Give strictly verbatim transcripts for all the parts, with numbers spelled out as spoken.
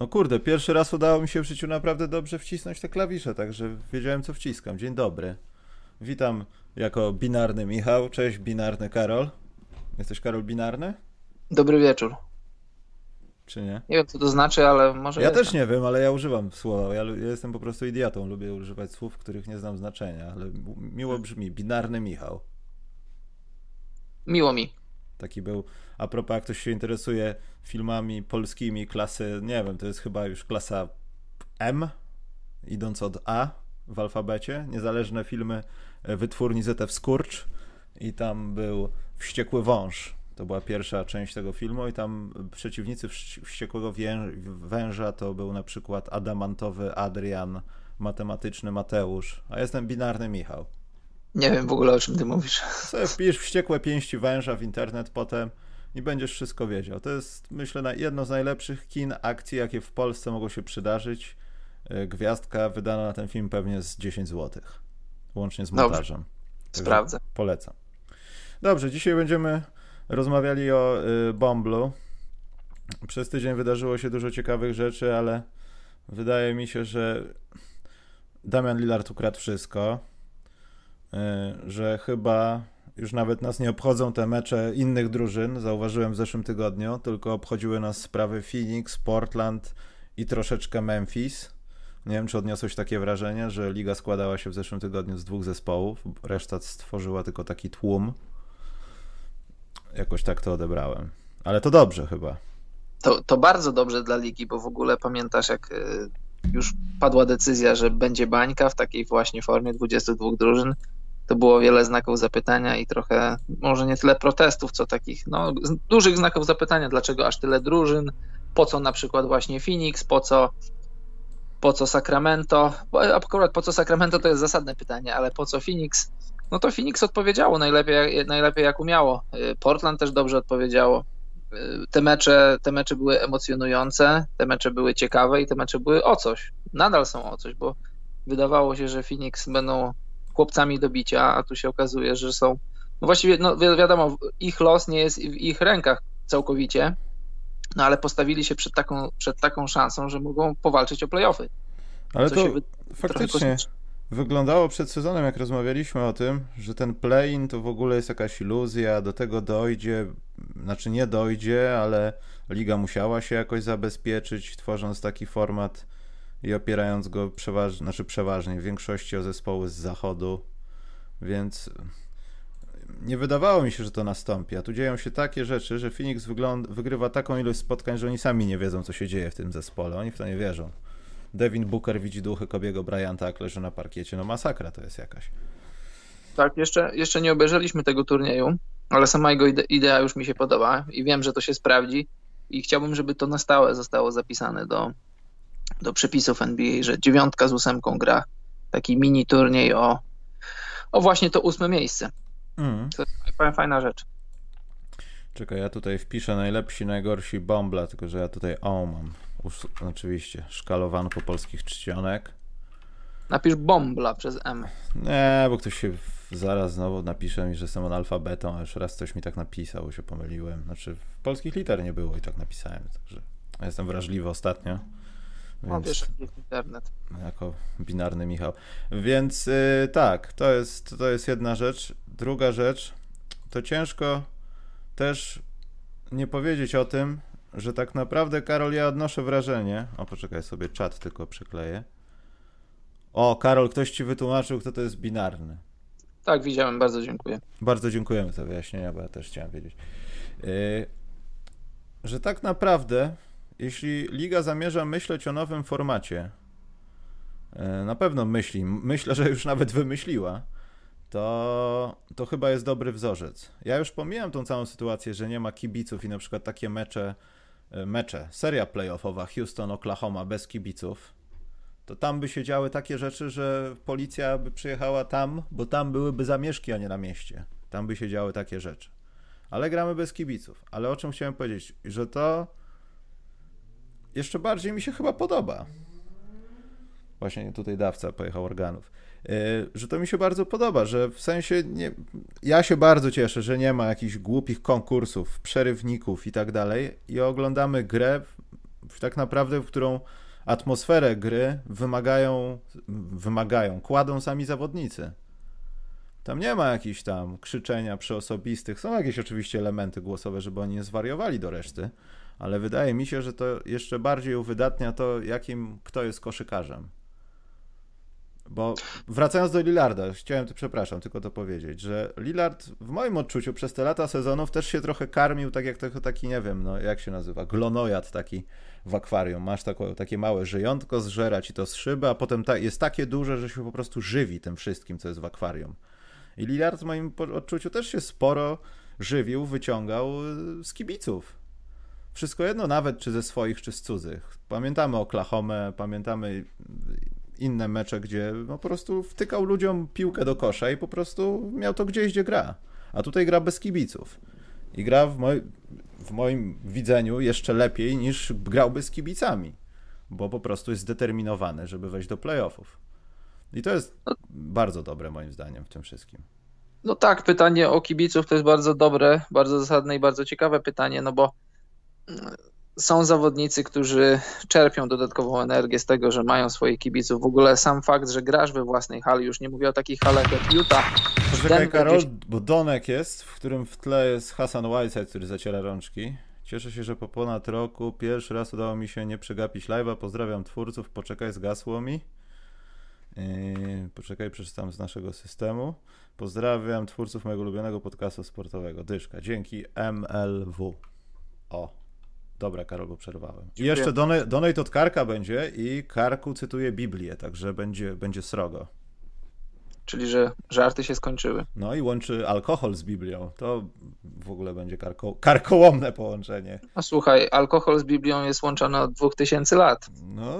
No kurde, pierwszy raz udało mi się w życiu naprawdę dobrze wcisnąć te klawisze, także wiedziałem, co wciskam. Dzień dobry. Witam jako binarny Michał. Cześć, binarny Karol. Jesteś, Karol, binarny? Dobry wieczór. Czy nie? Nie wiem, co to znaczy, ale może... Ja wiecie. Też nie wiem, ale ja używam słowa. Ja, ja jestem po prostu idiotą. Lubię używać słów, których nie znam znaczenia, ale miło brzmi. Binarny Michał. Miło mi. Taki był. A propos, jak ktoś się interesuje filmami polskimi klasy, nie wiem, to jest chyba już klasa M, idąc od A w alfabecie. Niezależne filmy wytwórni Z F Skurcz i tam był Wściekły Wąż. To była pierwsza część tego filmu i tam przeciwnicy Wściekłego Węża to był na przykład Adamantowy Adrian, Matematyczny Mateusz, a jestem Binarny Michał. Nie wiem w ogóle, o czym ty mówisz. Sobie wpisz Wściekłe Pięści Węża w internet potem i będziesz wszystko wiedział. To jest, myślę, jedno z najlepszych kin, akcji, jakie w Polsce mogą się przydarzyć. Gwiazdka wydana na ten film pewnie z dziesięć złotych, łącznie z montażem. Dobrze. Sprawdzę. Polecam. Dobrze, dzisiaj będziemy rozmawiali o Bomblu. Przez tydzień wydarzyło się dużo ciekawych rzeczy, ale wydaje mi się, że Damian Lillard ukradł wszystko, że chyba już nawet nas nie obchodzą te mecze innych drużyn, zauważyłem w zeszłym tygodniu, tylko obchodziły nas sprawy Phoenix, Portland i troszeczkę Memphis. Nie wiem, czy odniosłeś takie wrażenie, że liga składała się w zeszłym tygodniu z dwóch zespołów, reszta stworzyła tylko taki tłum. Jakoś tak to odebrałem. Ale to dobrze chyba. To, to bardzo dobrze dla ligi, bo w ogóle pamiętasz, jak już padła decyzja, że będzie bańka w takiej właśnie formie dwudziestu dwóch drużyn, to było wiele znaków zapytania i trochę, może nie tyle protestów, co takich no, dużych znaków zapytania, dlaczego aż tyle drużyn, po co na przykład właśnie Phoenix, po co, po co Sacramento, akurat po co Sacramento to jest zasadne pytanie, ale po co Phoenix? No to Phoenix odpowiedziało najlepiej, najlepiej jak umiało. Portland też dobrze odpowiedziało. Te mecze, te mecze były emocjonujące, te mecze były ciekawe i te mecze były o coś. Nadal są o coś, bo wydawało się, że Phoenix będą chłopcami do bicia, a tu się okazuje, że są... No właściwie no wiadomo, ich los nie jest w ich rękach całkowicie, no ale postawili się przed taką, przed taką szansą, że mogą powalczyć o play-offy. Ale to, to się faktycznie... Wyglądało przed sezonem, jak rozmawialiśmy o tym, że ten play-in to w ogóle jest jakaś iluzja, do tego dojdzie, znaczy nie dojdzie, ale liga musiała się jakoś zabezpieczyć, tworząc taki format i opierając go przeważ... znaczy przeważnie w większości o zespoły z zachodu, więc nie wydawało mi się, że to nastąpi, a tu dzieją się takie rzeczy, że Phoenix wygląd... wygrywa taką ilość spotkań, że oni sami nie wiedzą, co się dzieje w tym zespole, oni w to nie wierzą. Devin Booker widzi duchy Kobiego Bryanta, jak leży na parkiecie. No masakra to jest jakaś. Tak, jeszcze, jeszcze nie obejrzeliśmy tego turnieju, ale sama jego ide- idea już mi się podoba i wiem, że to się sprawdzi i chciałbym, żeby to na stałe zostało zapisane do, do przepisów N B A, że dziewiątka z ósemką gra taki mini turniej o, o właśnie to ósme miejsce. Mm. To jest fajna rzecz. Czekaj, ja tutaj wpiszę najlepsi, najgorsi Bombla, tylko że ja tutaj o mam. Us- oczywiście, szkalowanko polskich czcionek. Napisz Bombla przez M. Nie, bo ktoś się zaraz znowu napisze mi, że jestem analfabetą, a już raz coś mi tak napisał, się pomyliłem. Znaczy, polskich liter nie było i tak napisałem, także jestem wrażliwy ostatnio. Więc... Wiesz, internet. Jako binarny Michał. Więc yy, tak, to jest, to jest jedna rzecz. Druga rzecz, to ciężko też nie powiedzieć o tym, że tak naprawdę, Karol, ja odnoszę wrażenie... O, poczekaj, sobie czat tylko przykleję. O, Karol, ktoś ci wytłumaczył, kto to jest binarny. Tak, widziałem, bardzo dziękuję. Bardzo dziękujemy za wyjaśnienia, bo ja też chciałem wiedzieć. Yy, że tak naprawdę, jeśli liga zamierza myśleć o nowym formacie, yy, na pewno myśli, myślę, że już nawet wymyśliła, to, to chyba jest dobry wzorzec. Ja już pomijam tą całą sytuację, że nie ma kibiców i na przykład takie mecze, mecze, seria playoffowa Houston, Oklahoma bez kibiców, to tam by się działy takie rzeczy, że policja by przyjechała tam, bo tam byłyby zamieszki, a nie na mieście. Tam by się działy takie rzeczy. Ale gramy bez kibiców. Ale o czym chciałem powiedzieć, że to jeszcze bardziej mi się chyba podoba. Właśnie tutaj dawca pojechał organów. Że to mi się bardzo podoba, że w sensie nie, ja się bardzo cieszę, że nie ma jakichś głupich konkursów, przerywników i tak dalej i oglądamy grę tak naprawdę, w którą atmosferę gry wymagają, wymagają, kładą sami zawodnicy. Tam nie ma jakichś tam krzyczenia przyosobistych, są jakieś oczywiście elementy głosowe, żeby oni nie zwariowali do reszty, ale wydaje mi się, że to jeszcze bardziej uwydatnia to, jakim kto jest koszykarzem. Bo wracając do Lillarda, chciałem, przepraszam, tylko to powiedzieć, że Lillard w moim odczuciu przez te lata sezonów też się trochę karmił, tak jak to, taki, nie wiem, no jak się nazywa, glonojad taki w akwarium. Masz tako, takie małe żyjątko, zżera ci to z szyby, a potem ta, jest takie duże, że się po prostu żywi tym wszystkim, co jest w akwarium. I Lillard w moim odczuciu też się sporo żywił, wyciągał z kibiców. Wszystko jedno, nawet czy ze swoich, czy z cudzych. Pamiętamy Oklahomę, pamiętamy inne mecze, gdzie no po prostu wtykał ludziom piłkę do kosza i po prostu miał to gdzieś, gdzie gra. A tutaj gra bez kibiców. I gra w, moj, w moim widzeniu jeszcze lepiej niż grałby z kibicami, bo po prostu jest zdeterminowany, żeby wejść do playoffów. I to jest bardzo dobre moim zdaniem w tym wszystkim. No tak, pytanie o kibiców to jest bardzo dobre, bardzo zasadne i bardzo ciekawe pytanie, no bo są zawodnicy, którzy czerpią dodatkową energię z tego, że mają swoich kibiców. W ogóle sam fakt, że grasz we własnej hali, już nie mówię o takich halach jak Utah. Poczekaj, Karol, gdzieś... bo Donek jest, w którym w tle jest Hassan Whiteside, który zaciera rączki. Cieszę się, że po ponad roku pierwszy raz udało mi się nie przegapić live'a. Pozdrawiam twórców, poczekaj, zgasło mi. Yy, poczekaj, przeczytam z naszego systemu. Pozdrawiam twórców mojego ulubionego podcastu sportowego, Dyszka. Dzięki M L W. O. Dobra, Karol, bo przerwałem. I jeszcze donate, donate od Karka będzie i Karku cytuje Biblię, także będzie, będzie srogo. Czyli, że żarty się skończyły. No i łączy alkohol z Biblią. To w ogóle będzie karko, karkołomne połączenie. No słuchaj, alkohol z Biblią jest łączony od dwóch tysięcy lat. No,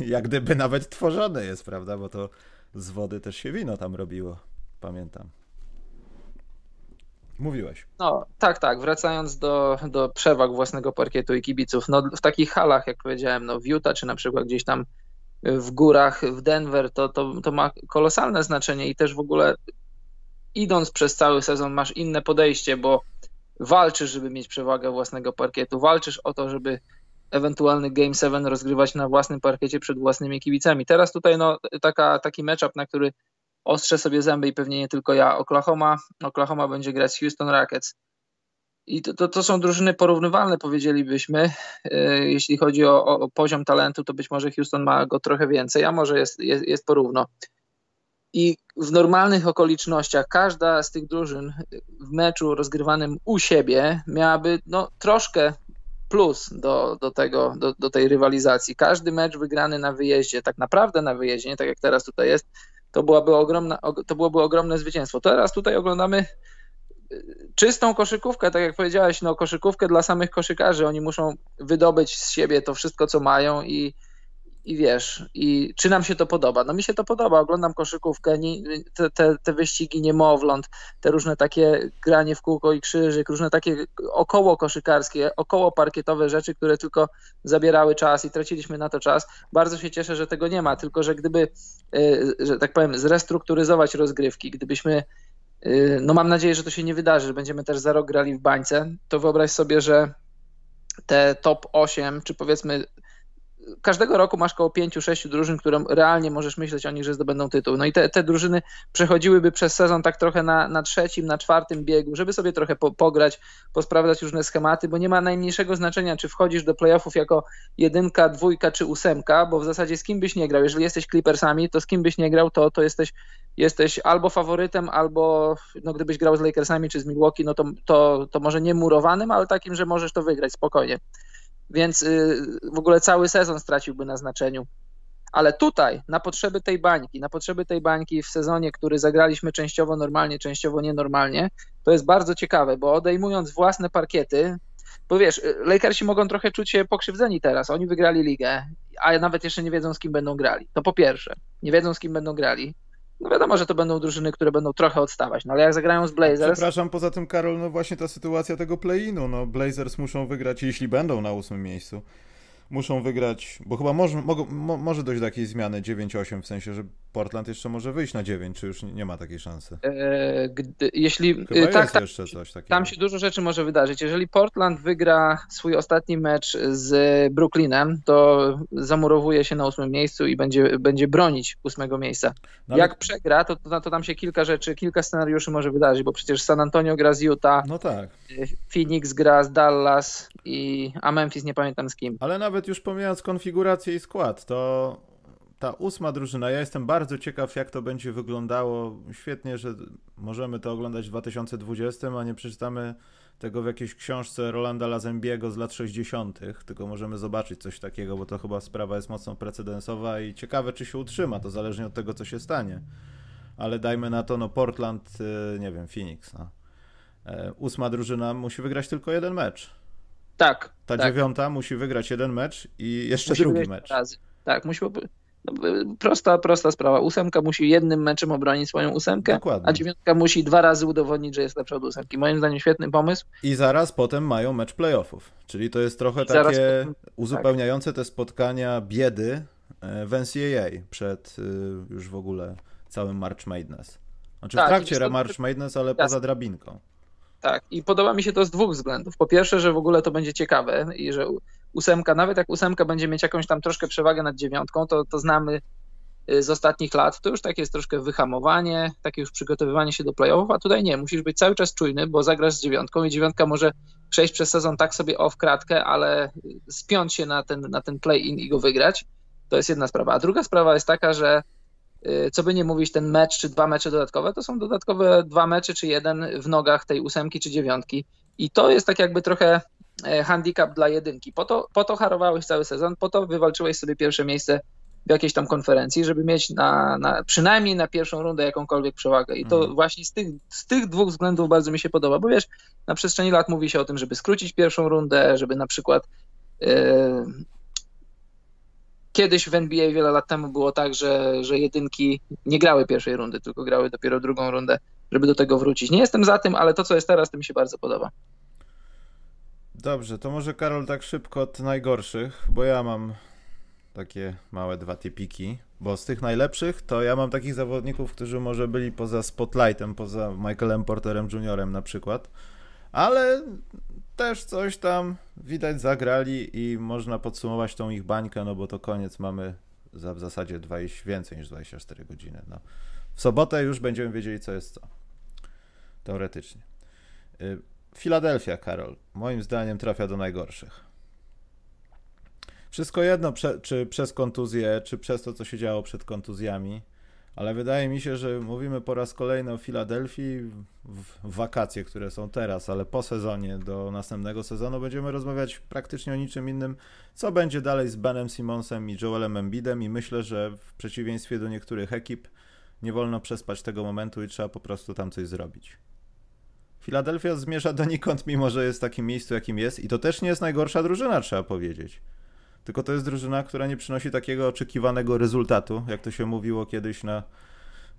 jak gdyby nawet tworzone jest, prawda? Bo to z wody też się wino tam robiło, pamiętam. Mówiłeś. No tak, tak. Wracając do, do przewag własnego parkietu i kibiców. No, w takich halach, jak powiedziałem, no, w Utah czy na przykład gdzieś tam w górach, w Denver, to, to, to ma kolosalne znaczenie i też w ogóle idąc przez cały sezon masz inne podejście, bo walczysz, żeby mieć przewagę własnego parkietu. Walczysz o to, żeby ewentualny Game siedem rozgrywać na własnym parkiecie przed własnymi kibicami. Teraz tutaj no, taka, taki matchup, na który ostrzę sobie zęby i pewnie nie tylko ja. Oklahoma, Oklahoma będzie grać z Houston Rockets. I to, to, to są drużyny porównywalne, powiedzielibyśmy. Jeśli chodzi o, o poziom talentu, to być może Houston ma go trochę więcej, a może jest, jest, jest porówno. I w normalnych okolicznościach każda z tych drużyn w meczu rozgrywanym u siebie miałaby no, troszkę plus do, do, tego, do, do tej rywalizacji. Każdy mecz wygrany na wyjeździe, tak naprawdę na wyjeździe, nie tak jak teraz tutaj jest, to byłaby ogromna, to byłoby ogromne zwycięstwo. Teraz tutaj oglądamy czystą koszykówkę, tak jak powiedziałeś, no koszykówkę dla samych koszykarzy. Oni muszą wydobyć z siebie to wszystko, co mają i, i wiesz, i czy nam się to podoba? No mi się to podoba, oglądam koszykówkę, te, te, te wyścigi niemowląt, te różne takie granie w kółko i krzyżyk, różne takie około koszykarskie, około parkietowe rzeczy, które tylko zabierały czas i traciliśmy na to czas. Bardzo się cieszę, że tego nie ma, tylko że gdyby, że tak powiem, zrestrukturyzować rozgrywki, gdybyśmy, no mam nadzieję, że to się nie wydarzy, że będziemy też za rok grali w bańce, to wyobraź sobie, że te top osiem, czy powiedzmy każdego roku masz koło pięciu sześciu drużyn, którą realnie możesz myśleć o nich, że zdobędą tytuł. No i te, te drużyny przechodziłyby przez sezon tak trochę na, na trzecim, na czwartym biegu, żeby sobie trochę po, pograć, posprawdzać różne schematy, bo nie ma najmniejszego znaczenia, czy wchodzisz do playoffów jako jedynka, dwójka czy ósemka, bo w zasadzie z kim byś nie grał. Jeżeli jesteś Clippersami, to z kim byś nie grał, to, to jesteś, jesteś albo faworytem, albo no, gdybyś grał z Lakersami czy z Milwaukee, no to, to, to może nie murowanym, ale takim, że możesz to wygrać spokojnie. Więc w ogóle cały sezon straciłby na znaczeniu. Ale tutaj, na potrzeby tej bańki, na potrzeby tej bańki w sezonie, który zagraliśmy częściowo normalnie, częściowo nienormalnie, to jest bardzo ciekawe, bo odejmując własne parkiety, bo wiesz, Lakersi mogą trochę czuć się pokrzywdzeni teraz, oni wygrali ligę, a nawet jeszcze nie wiedzą, z kim będą grali. To po pierwsze, nie wiedzą, z kim będą grali. No wiadomo, że to będą drużyny, które będą trochę odstawać, no ale jak zagrają z Blazers... Przepraszam, poza tym Karol, no właśnie ta sytuacja tego play-inu, no Blazers muszą wygrać, jeśli będą na ósmym miejscu, muszą wygrać, bo chyba może, mogą, mo, może dojść do jakiejś zmiany dziewięć osiem, w sensie, że Portland jeszcze może wyjść na dziewięć, czy już nie ma takiej szansy? E, gdy, jeśli chyba e, tak, tak jeszcze coś takiego. Tam się dużo rzeczy może wydarzyć. Jeżeli Portland wygra swój ostatni mecz z Brooklinem, to zamurowuje się na ósmym miejscu i będzie, będzie bronić ósmego miejsca. No, jak ale... przegra, to, to, to tam się kilka rzeczy, kilka scenariuszy może wydarzyć, bo przecież San Antonio gra z Utah, no tak. Phoenix gra z Dallas, i, a Memphis nie pamiętam z kim. Ale nawet już pomijając konfigurację i skład, to ta ósma drużyna, ja jestem bardzo ciekaw, jak to będzie wyglądało. Świetnie, że możemy to oglądać w dwa tysiące dwudziestym, a nie przeczytamy tego w jakiejś książce Rolanda Lazenbiego z lat sześćdziesiątych, tylko możemy zobaczyć coś takiego, bo to chyba sprawa jest mocno precedensowa i ciekawe, czy się utrzyma, to zależnie od tego, co się stanie. Ale dajmy na to, no Portland, nie wiem, Phoenix. No. Ósma drużyna musi wygrać tylko jeden mecz. Tak. Ta tak. dziewiąta musi wygrać jeden mecz i jeszcze musi drugi mecz. Razy. Tak, musi... No, prosta, prosta sprawa. Ósemka musi jednym meczem obronić swoją ósemkę, dokładnie. A dziewiątka musi dwa razy udowodnić, że jest lepsza od ósemki. Moim zdaniem świetny pomysł. I zaraz potem mają mecz playoffów, czyli to jest trochę I takie zaraz... uzupełniające tak. te spotkania biedy w N C A A przed już w ogóle całym March Madness. Znaczy tak, w trakcie to... March Madness, ale Jasne. Poza drabinką. Tak, i podoba mi się to z dwóch względów. Po pierwsze, że w ogóle to będzie ciekawe i że ósemka, nawet jak ósemka będzie mieć jakąś tam troszkę przewagę nad dziewiątką, to, to znamy z ostatnich lat, to już takie jest troszkę wyhamowanie, takie już przygotowywanie się do playoffów, a tutaj nie, musisz być cały czas czujny, bo zagrasz z dziewiątką i dziewiątka może przejść przez sezon tak sobie o w kratkę, ale spiąć się na ten, na ten play-in i go wygrać, to jest jedna sprawa. A druga sprawa jest taka, że co by nie mówić, ten mecz czy dwa mecze dodatkowe, to są dodatkowe dwa mecze czy jeden w nogach tej ósemki czy dziewiątki i to jest tak jakby trochę handicap dla jedynki. Po to, po to harowałeś cały sezon, po to wywalczyłeś sobie pierwsze miejsce w jakiejś tam konferencji, żeby mieć na, na, przynajmniej na pierwszą rundę jakąkolwiek przewagę i to mhm. właśnie z tych, z tych dwóch względów bardzo mi się podoba, bo wiesz, na przestrzeni lat mówi się o tym, żeby skrócić pierwszą rundę, żeby na przykład yy, kiedyś w N B A wiele lat temu było tak, że, że jedynki nie grały pierwszej rundy, tylko grały dopiero drugą rundę, żeby do tego wrócić. Nie jestem za tym, ale to, co jest teraz, to mi się bardzo podoba. Dobrze, to może Karol tak szybko od najgorszych, bo ja mam takie małe dwa typiki, bo z tych najlepszych to ja mam takich zawodników, którzy może byli poza spotlightem, poza Michaelem Porterem juniorem na przykład, ale też coś tam widać zagrali i można podsumować tą ich bańkę, no bo to koniec mamy za w zasadzie dwadzieścia, więcej niż dwadzieścia cztery godziny. No. W sobotę już będziemy wiedzieli, co jest co. Teoretycznie. Philadelphia, Karol, moim zdaniem trafia do najgorszych. Wszystko jedno, prze, czy przez kontuzję, czy przez to, co się działo przed kontuzjami, ale wydaje mi się, że mówimy po raz kolejny o Filadelfii w wakacje, które są teraz, ale po sezonie do następnego sezonu będziemy rozmawiać praktycznie o niczym innym, co będzie dalej z Benem Simmonsem i Joelem Embidem i myślę, że w przeciwieństwie do niektórych ekip nie wolno przespać tego momentu i trzeba po prostu tam coś zrobić. Filadelfia zmierza donikąd, mimo że jest w takim miejscu, jakim jest i to też nie jest najgorsza drużyna, trzeba powiedzieć. Tylko to jest drużyna, która nie przynosi takiego oczekiwanego rezultatu, jak to się mówiło kiedyś na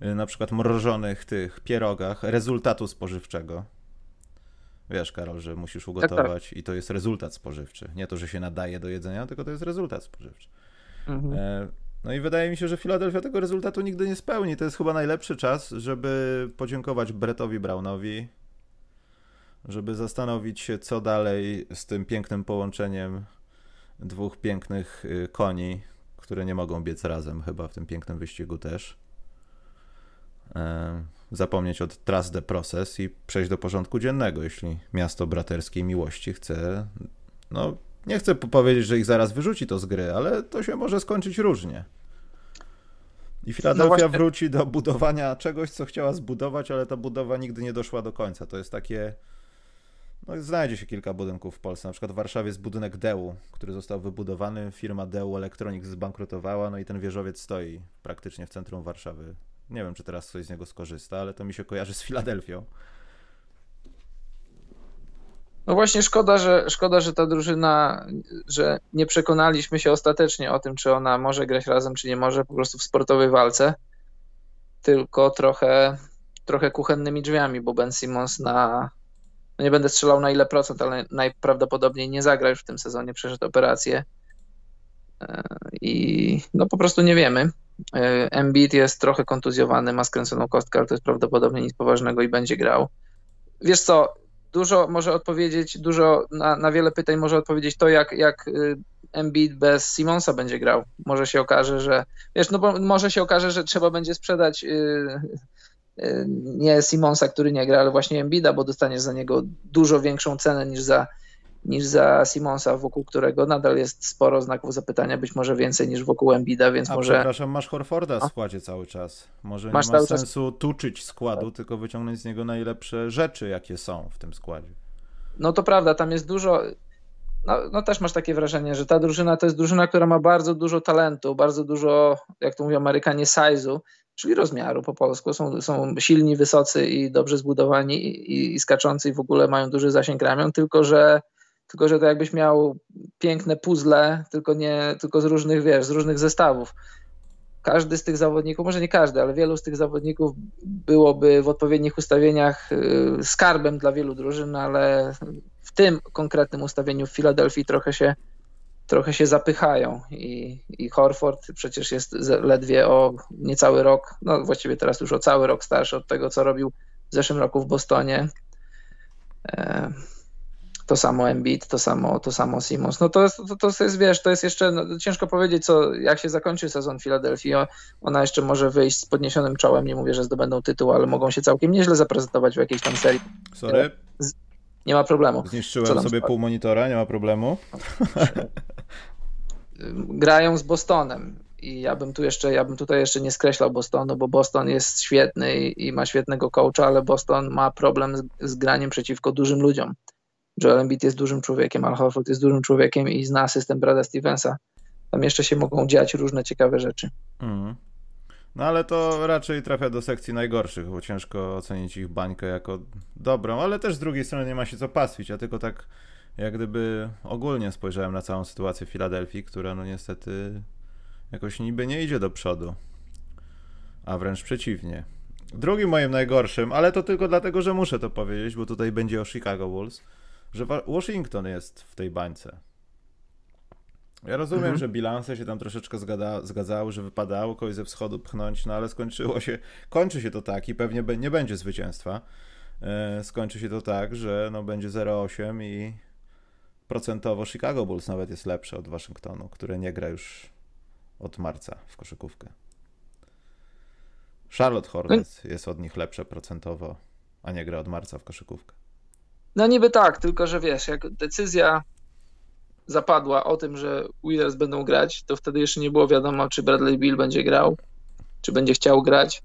na przykład mrożonych tych pierogach, rezultatu spożywczego. Wiesz, Karol, że musisz ugotować tak, tak. i to jest rezultat spożywczy. Nie to, że się nadaje do jedzenia, tylko to jest rezultat spożywczy. Mhm. E, no i wydaje mi się, że Philadelphia tego rezultatu nigdy nie spełni. To jest chyba najlepszy czas, żeby podziękować Brettowi Brownowi, żeby zastanowić się, co dalej z tym pięknym połączeniem dwóch pięknych koni, które nie mogą biec razem chyba w tym pięknym wyścigu też. Zapomnieć od Trust the Process i przejść do porządku dziennego, jeśli miasto braterskiej miłości chce. No, nie chcę powiedzieć, że ich zaraz wyrzuci to z gry, ale to się może skończyć różnie. I Philadelphia no wróci do budowania czegoś, co chciała zbudować, ale ta budowa nigdy nie doszła do końca. To jest takie... No, znajdzie się kilka budynków w Polsce, na przykład w Warszawie jest budynek D E U, który został wybudowany, firma D E U Electronics zbankrutowała, no i ten wieżowiec stoi praktycznie w centrum Warszawy. Nie wiem, czy teraz ktoś z niego skorzysta, ale to mi się kojarzy z Filadelfią. No właśnie szkoda, że szkoda, że ta drużyna, że nie przekonaliśmy się ostatecznie o tym, czy ona może grać razem, czy nie może, po prostu w sportowej walce, tylko trochę, trochę kuchennymi drzwiami, bo Ben Simmons na... Nie będę strzelał na ile procent, ale najprawdopodobniej nie zagra już w tym sezonie, przeszedł operację. i no po prostu nie wiemy. Embiid jest trochę kontuzjowany, ma skręconą kostkę, ale to jest prawdopodobnie nic poważnego i będzie grał. Wiesz co, dużo może odpowiedzieć, dużo na, na wiele pytań może odpowiedzieć to, jak, jak Embiid bez Simonsa będzie grał. Może się okaże, że wiesz, no bo może się okaże, że trzeba będzie sprzedać yy, yy, nie Simonsa, który nie gra, ale właśnie Embida, bo dostaniesz za niego dużo większą cenę niż za, niż za Simonsa, wokół którego nadal jest sporo znaków zapytania, być może więcej niż wokół Embida, więc A może... przepraszam, masz Horforda w składzie cały czas. Może masz nie ma sensu czas... tuczyć składu, tak. Tylko wyciągnąć z niego najlepsze rzeczy, jakie są w tym składzie. No to prawda, tam jest dużo... No, no też masz takie wrażenie, że ta drużyna to jest drużyna, która ma bardzo dużo talentu, bardzo dużo, jak to mówią Amerykanie, size'u, czyli rozmiaru po polsku. Są, są silni, wysocy i dobrze zbudowani i, i, i skaczący i w ogóle mają duży zasięg ramion, tylko że, tylko że to jakbyś miał piękne puzzle, tylko nie tylko z różnych, wiesz, z różnych zestawów. Każdy z tych zawodników, może nie każdy, ale wielu z tych zawodników byłoby w odpowiednich ustawieniach skarbem dla wielu drużyn, ale w tym konkretnym ustawieniu w Filadelfii trochę się, trochę się zapychają i, i Horford przecież jest ledwie o niecały rok, no właściwie teraz już o cały rok starszy od tego, co robił w zeszłym roku w Bostonie. To samo Embiid, to samo, to samo Simons. No to jest, to, to jest, wiesz, to jest jeszcze, no, ciężko powiedzieć, co, jak się zakończy sezon Filadelfii. Ona jeszcze może wyjść z podniesionym czołem, nie mówię, że zdobędą tytuł, ale mogą się całkiem nieźle zaprezentować w jakiejś tam serii. Sorry. Z... Nie ma problemu. Zniszczyłem sobie sporo? Pół monitora, nie ma problemu. Grają z Bostonem i ja bym tu jeszcze, ja bym tutaj jeszcze nie skreślał Bostonu, bo Boston jest świetny i, i ma świetnego coacha, ale Boston ma problem z, z graniem przeciwko dużym ludziom. Joel Embiid jest dużym człowiekiem, Al Horford jest dużym człowiekiem i zna system Brada Stevensa. Tam jeszcze się mogą dziać różne ciekawe rzeczy. Mm. No ale to raczej trafia do sekcji najgorszych, bo ciężko ocenić ich bańkę jako dobrą, ale też z drugiej strony nie ma się co pastwić. Ja tylko tak jak gdyby ogólnie spojrzałem na całą sytuację Filadelfii, która no niestety jakoś niby nie idzie do przodu, a wręcz przeciwnie. Drugim moim najgorszym, ale to tylko dlatego, że muszę to powiedzieć, bo tutaj będzie o Chicago Bulls, że Washington jest w tej bańce. Ja rozumiem, mhm. że bilanse się tam troszeczkę zgada, zgadzały, że wypadało kogoś ze wschodu pchnąć, no ale skończyło się, kończy się to tak i pewnie be, nie będzie zwycięstwa. Yy, skończy się to tak, że no będzie zero osiem i procentowo Chicago Bulls nawet jest lepsze od Waszyngtonu, które nie gra już od marca w koszykówkę. Charlotte Hornets jest od nich lepsze procentowo, a nie gra od marca w koszykówkę. No niby tak, tylko że wiesz, jak decyzja zapadła o tym, że Wizards będą grać, to wtedy jeszcze nie było wiadomo, czy Bradley Beal będzie grał, czy będzie chciał grać.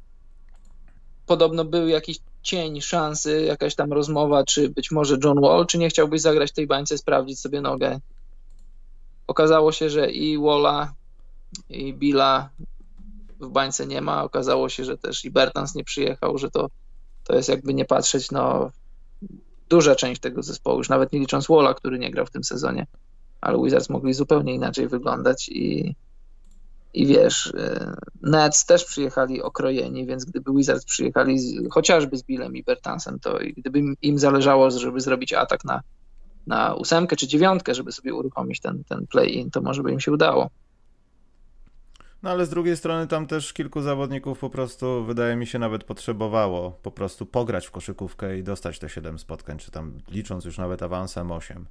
Podobno był jakiś cień szansy, jakaś tam rozmowa, czy być może John Wall, czy nie chciałbyś zagrać w tej bańce, sprawdzić sobie nogę. Okazało się, że i Walla, i Billa w bańce nie ma. Okazało się, że też i Bertans nie przyjechał, że to, to jest jakby nie patrzeć, no... Duża część tego zespołu, już nawet nie licząc Walla, który nie grał w tym sezonie, ale Wizards mogli zupełnie inaczej wyglądać i, i wiesz, Nets też przyjechali okrojeni, więc gdyby Wizards przyjechali z, chociażby z Billem i Bertansem, to i gdyby im zależało, żeby zrobić atak na, na ósemkę czy dziewiątkę, żeby sobie uruchomić ten, ten play-in, to może by im się udało. No ale z drugiej strony tam też kilku zawodników po prostu, wydaje mi się, nawet potrzebowało po prostu pograć w koszykówkę i dostać te siedem spotkań, czy tam licząc już nawet awansem osiem.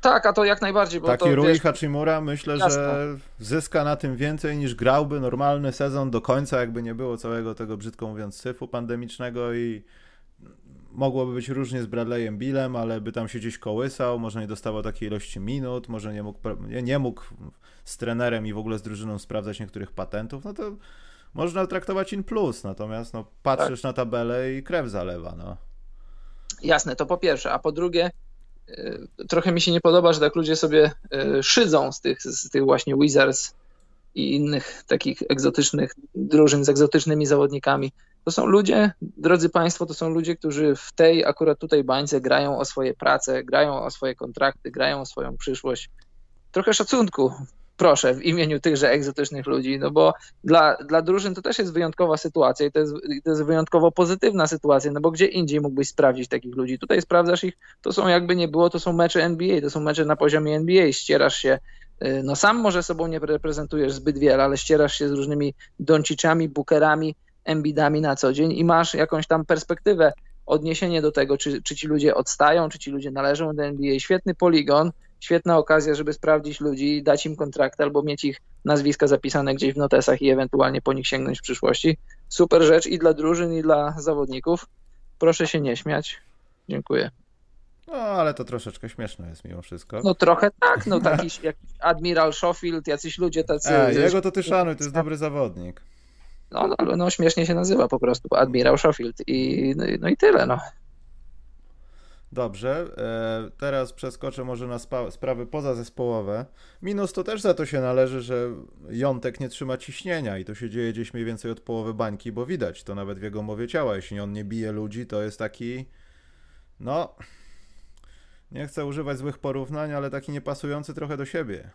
Tak, a to jak najbardziej. Bo taki to, Rui wiesz, Hachimura myślę, jasne. Że zyska na tym więcej niż grałby normalny sezon do końca, jakby nie było całego tego, brzydko mówiąc, syfu pandemicznego i mogłoby być różnie z Bradleyem Billem, ale by tam się gdzieś kołysał, może nie dostawał takiej ilości minut, może nie mógł, nie, nie mógł z trenerem i w ogóle z drużyną sprawdzać niektórych patentów, no to można traktować in plus, natomiast no, patrzysz tak na tabelę i krew zalewa. No. Jasne, to po pierwsze, a po drugie trochę mi się nie podoba, że tak ludzie sobie szydzą z tych, z tych właśnie Wizards i innych takich egzotycznych drużyn z egzotycznymi zawodnikami. To są ludzie, drodzy Państwo, to są ludzie, którzy w tej, akurat tutaj bańce grają o swoje prace, grają o swoje kontrakty, grają o swoją przyszłość. Trochę szacunku, proszę, w imieniu tychże egzotycznych ludzi, no bo dla, dla drużyn to też jest wyjątkowa sytuacja i to jest, to jest wyjątkowo pozytywna sytuacja, no bo gdzie indziej mógłbyś sprawdzić takich ludzi. Tutaj sprawdzasz ich, to są jakby nie było, to są mecze N B A, to są mecze na poziomie N B A, ścierasz się no sam może sobą nie reprezentujesz zbyt wiele, ale ścierasz się z różnymi Doncicami, Bookerami, Embidami na co dzień i masz jakąś tam perspektywę, odniesienie do tego, czy, czy ci ludzie odstają, czy ci ludzie należą do N B A. Świetny poligon, świetna okazja, żeby sprawdzić ludzi, dać im kontrakty albo mieć ich nazwiska zapisane gdzieś w notesach i ewentualnie po nich sięgnąć w przyszłości. Super rzecz i dla drużyn, i dla zawodników. Proszę się nie śmiać. Dziękuję. No, ale to troszeczkę śmieszne jest mimo wszystko. No trochę tak, no taki jakiś Admiral Schofield, jacyś ludzie tacy... Ej, jego to ty szanuj, to jest dobry zawodnik. No, no, no śmiesznie się nazywa po prostu, Admiral Schofield i no, no i tyle, no. Dobrze, teraz przeskoczę może na spa- sprawy pozazespołowe. Minus to też za to się należy, że Jontek nie trzyma ciśnienia i to się dzieje gdzieś mniej więcej od połowy bańki, bo widać to nawet w jego mowie ciała. Jeśli on nie bije ludzi, to jest taki, no, nie chcę używać złych porównań, ale taki niepasujący trochę do siebie.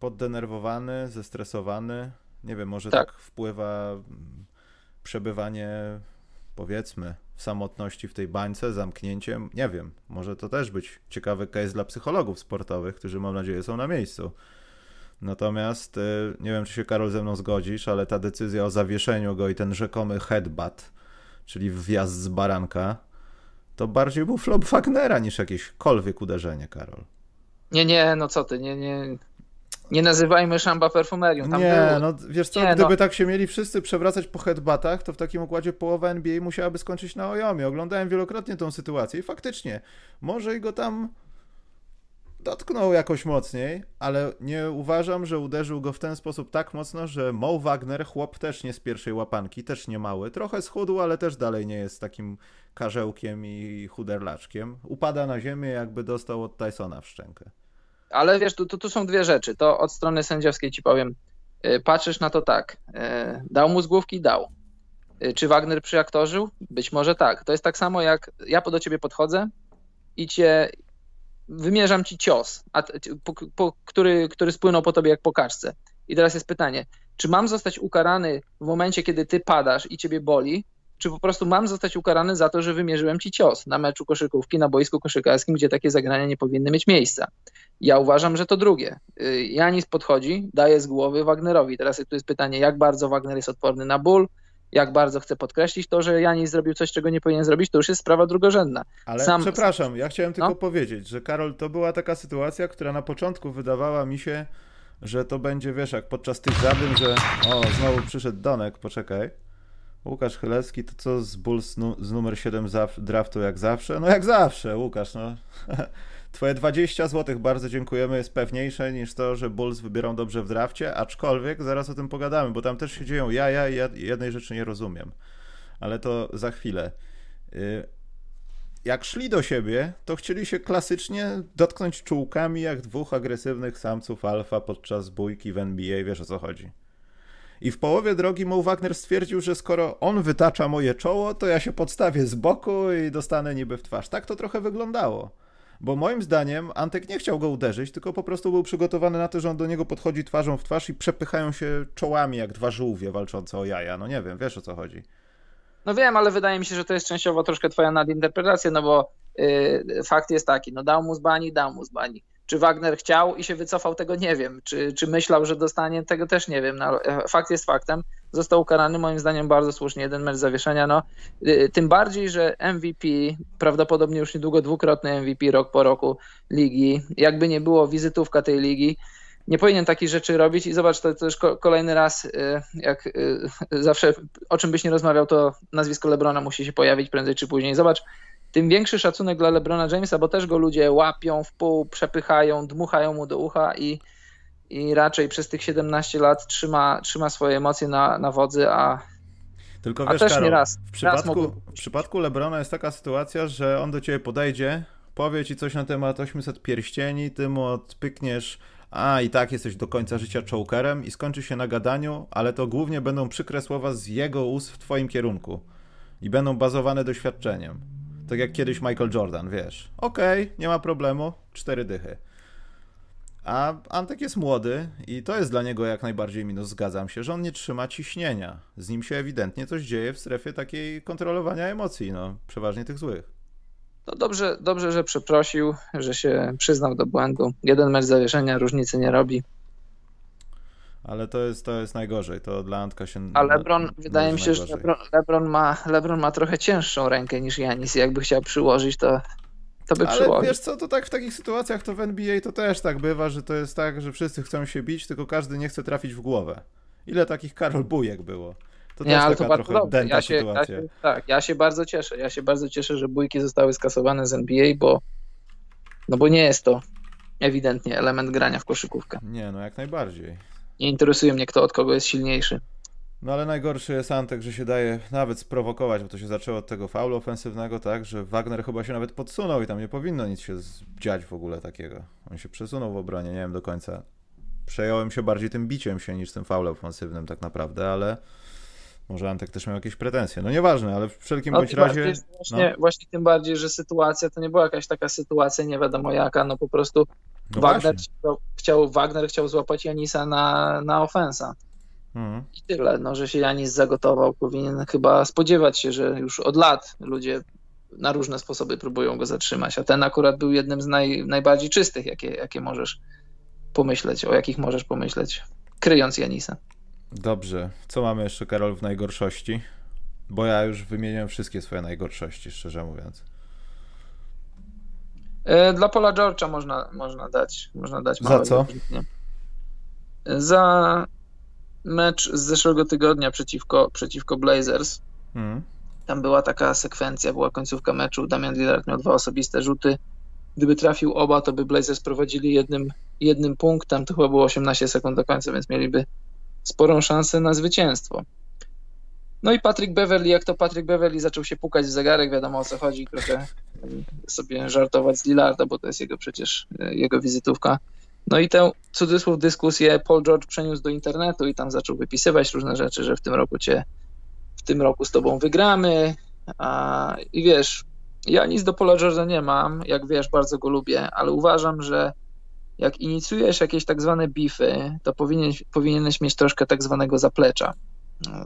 Poddenerwowany, zestresowany. Nie wiem, może tak, tak wpływa przebywanie, powiedzmy, w samotności w tej bańce, zamknięciem, nie wiem, może to też być ciekawy case dla psychologów sportowych, którzy mam nadzieję są na miejscu. Natomiast nie wiem, czy się Karol ze mną zgodzisz, ale ta decyzja o zawieszeniu go i ten rzekomy headbutt, czyli wjazd z baranka, to bardziej był flop Wagnera niż jakiekolwiek uderzenie, Karol. Nie, nie, no co ty, nie, nie... Nie nazywajmy szamba perfumerium. Tam nie, było... no wiesz co, nie, gdyby no... tak się mieli wszyscy przewracać po headbatach, to w takim układzie połowa N B A musiałaby skończyć na ojomie. Oglądałem wielokrotnie tą sytuację i faktycznie, może go tam dotknął jakoś mocniej, ale nie uważam, że uderzył go w ten sposób tak mocno, że Mo Wagner, chłop też nie z pierwszej łapanki, też nie mały, trochę schudł, ale też dalej nie jest takim karzełkiem i chuderlaczkiem. Upada na ziemię, jakby dostał od Tysona w szczękę. Ale wiesz, tu, tu, tu są dwie rzeczy. To od strony sędziowskiej ci powiem. Patrzysz na to tak. Dał mu z główki? Dał. Czy Wagner przyaktorzył? Być może tak. To jest tak samo jak ja do ciebie podchodzę i cię wymierzam ci cios, a, po, po, który, który spłynął po tobie jak po kaczce. I teraz jest pytanie, czy mam zostać ukarany w momencie, kiedy ty padasz i ciebie boli, czy po prostu mam zostać ukarany za to, że wymierzyłem ci cios na meczu koszykówki, na boisku koszykarskim, gdzie takie zagrania nie powinny mieć miejsca. Ja uważam, że to drugie. Giannis podchodzi, daje z głowy Wagnerowi. Teraz tu jest pytanie, jak bardzo Wagner jest odporny na ból, jak bardzo chce podkreślić to, że Giannis zrobił coś, czego nie powinien zrobić, to już jest sprawa drugorzędna. Ale Sam... przepraszam, ja chciałem tylko no? powiedzieć, że Karol, to była taka sytuacja, która na początku wydawała mi się, że to będzie, wiesz, jak podczas tych zadyń, że o, znowu przyszedł Donek, poczekaj. Łukasz Chylewski, to co z Bulls z numer siedem draftu jak zawsze? No jak zawsze, Łukasz, no. Twoje dwadzieścia złotych bardzo dziękujemy, jest pewniejsze niż to, że Bulls wybierą dobrze w drafcie, aczkolwiek zaraz o tym pogadamy, bo tam też się dzieją jaja i ja jednej rzeczy nie rozumiem. Ale to za chwilę. Jak szli do siebie, to chcieli się klasycznie dotknąć czułkami jak dwóch agresywnych samców alfa podczas bójki w N B A, wiesz o co chodzi. I w połowie drogi Mo Wagner stwierdził, że skoro on wytacza moje czoło, to ja się podstawię z boku i dostanę niby w twarz. Tak to trochę wyglądało, bo moim zdaniem Antek nie chciał go uderzyć, tylko po prostu był przygotowany na to, że on do niego podchodzi twarzą w twarz i przepychają się czołami jak dwa żółwie walczące o jaja. No nie wiem, wiesz o co chodzi. No wiem, ale wydaje mi się, że to jest częściowo troszkę twoja nadinterpretacja, no bo yy, fakt jest taki, no dał mu z bani, dał mu z bani. Czy Wagner chciał i się wycofał, tego nie wiem. Czy, czy myślał, że dostanie, tego też nie wiem. No, fakt jest faktem. Został ukarany moim zdaniem bardzo słusznie. Jeden mecz zawieszenia. No, tym bardziej, że M V P, prawdopodobnie już niedługo dwukrotny M V P rok po roku ligi, jakby nie było wizytówka tej ligi, nie powinien takich rzeczy robić. I zobacz, to, to już kolejny raz, jak zawsze o czym byś nie rozmawiał, to nazwisko LeBrona musi się pojawić prędzej czy później. Zobacz, tym większy szacunek dla LeBrona Jamesa, bo też go ludzie łapią w pół, przepychają, dmuchają mu do ucha i, i raczej przez tych siedemnaście lat trzyma, trzyma swoje emocje na, na wodzy, a, Tylko a wiesz, też Karol, nie raz. W przypadku, raz w przypadku LeBrona jest taka sytuacja, że on do ciebie podejdzie, powie ci coś na temat osiemset pierścieni, ty mu odpykniesz, a i tak jesteś do końca życia czołkerem i skończy się na gadaniu, ale to głównie będą przykre słowa z jego ust w twoim kierunku i będą bazowane doświadczeniem. Tak jak kiedyś Michael Jordan, wiesz. Okej, okay, nie ma problemu, cztery dychy. A Antek jest młody i to jest dla niego jak najbardziej minus, zgadzam się, że on nie trzyma ciśnienia. Z nim się ewidentnie coś dzieje w strefie takiej kontrolowania emocji, no, przeważnie tych złych. No dobrze, dobrze, że przeprosił, że się przyznał do błędu. Jeden mecz zawieszenia różnicy nie robi. Ale to jest, to jest najgorzej, to dla Antka się... A LeBron, na, wydaje mi się, najgorzej. że LeBron, LeBron, ma, LeBron ma trochę cięższą rękę niż Giannis. Jakby chciał przyłożyć, to, to by Ale przyłożył. Ale wiesz co, to tak w takich sytuacjach to w N B A to też tak bywa, że to jest tak, że wszyscy chcą się bić, tylko każdy nie chce trafić w głowę. Ile takich Karol bujek było? To nie, też taka to trochę dęta ja się, sytuacja. Ja się, tak, ja się bardzo cieszę. Ja się bardzo cieszę, że bójki zostały skasowane z N B A, bo, no bo nie jest to ewidentnie element grania w koszykówkę. Nie, no jak najbardziej. Nie interesuje mnie, kto od kogo jest silniejszy. No ale najgorszy jest Antek, że się daje nawet sprowokować, bo to się zaczęło od tego faulu ofensywnego, tak, że Wagner chyba się nawet podsunął i tam nie powinno nic się dziać w ogóle takiego. On się przesunął w obronie, nie wiem do końca. Przejąłem się bardziej tym biciem się niż tym faulem ofensywnym tak naprawdę, ale... Może Antek też miał jakieś pretensje. No nieważne, ale w wszelkim no, bądź razie... Właśnie, no. właśnie tym bardziej, że sytuacja to nie była jakaś taka sytuacja, nie wiadomo jaka, no po prostu no Wagner, chciał, chciał, Wagner chciał złapać Janisa na, na ofensa. Mhm. I tyle, no, że się Janis zagotował. Powinien chyba spodziewać się, że już od lat ludzie na różne sposoby próbują go zatrzymać, a ten akurat był jednym z naj, najbardziej czystych, jakie, jakie możesz pomyśleć, o jakich możesz pomyśleć, kryjąc Janisa. Dobrze. Co mamy jeszcze, Karol, w najgorszości? Bo ja już wymieniłem wszystkie swoje najgorszości, szczerze mówiąc. Dla Paula George'a można, można dać. Można dać małe. Za co? Wytnie. Za mecz z zeszłego tygodnia przeciwko, przeciwko Blazers. Hmm. Tam była taka sekwencja, była końcówka meczu. Damian Lillard miał dwa osobiste rzuty. Gdyby trafił oba, to by Blazers prowadzili jednym, jednym punktem. To chyba było osiemnaście sekund do końca, więc mieliby sporą szansę na zwycięstwo. No i Patrick Beverly, jak to Patrick Beverly zaczął się pukać w zegarek, wiadomo o co chodzi, trochę sobie żartować z Lillarda, bo to jest jego przecież, jego wizytówka. No i tę, cudzysłów, dyskusję Paul George przeniósł do internetu i tam zaczął wypisywać różne rzeczy, że w tym roku cię, w tym roku z tobą wygramy. A, i wiesz, ja nic do Paula George'a nie mam, jak wiesz, bardzo go lubię, ale uważam, że jak inicjujesz jakieś tak zwane bify, to powinien, powinieneś mieć troszkę tak zwanego zaplecza.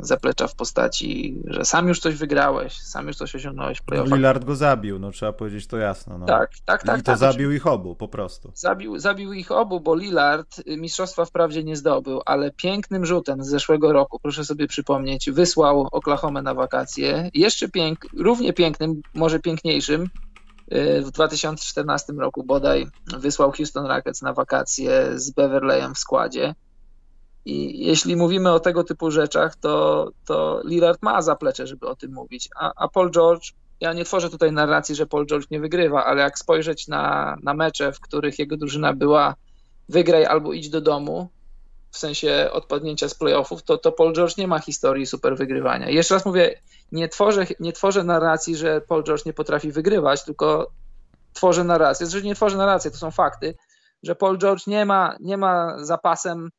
Zaplecza w postaci, że sam już coś wygrałeś, sam już coś osiągnąłeś w playoffach. No, Lillard go zabił, no trzeba powiedzieć to jasno. No. Tak, tak, tak. I to tak, zabił tak. ich obu po prostu. Zabił, zabił ich obu, bo Lillard mistrzostwa wprawdzie nie zdobył, ale pięknym rzutem z zeszłego roku, proszę sobie przypomnieć, wysłał Oklahomę na wakacje. Jeszcze pięk, równie pięknym, może piękniejszym, w dwa tysiące czternastym roku bodaj wysłał Houston Rockets na wakacje z Beverleyem w składzie. I jeśli mówimy o tego typu rzeczach, to, to Lillard ma zaplecze, żeby o tym mówić. A, a Paul George, ja nie tworzę tutaj narracji, że Paul George nie wygrywa, ale jak spojrzeć na, na mecze, w których jego drużyna była wygraj albo idź do domu, w sensie odpadnięcia z playoffów, to, to Paul George nie ma historii super wygrywania. Jeszcze raz mówię, nie tworzę, nie tworzę narracji, że Paul George nie potrafi wygrywać, tylko tworzę narrację. Znaczy nie tworzę narracji, to są fakty, że Paul George nie ma, nie ma zapasem,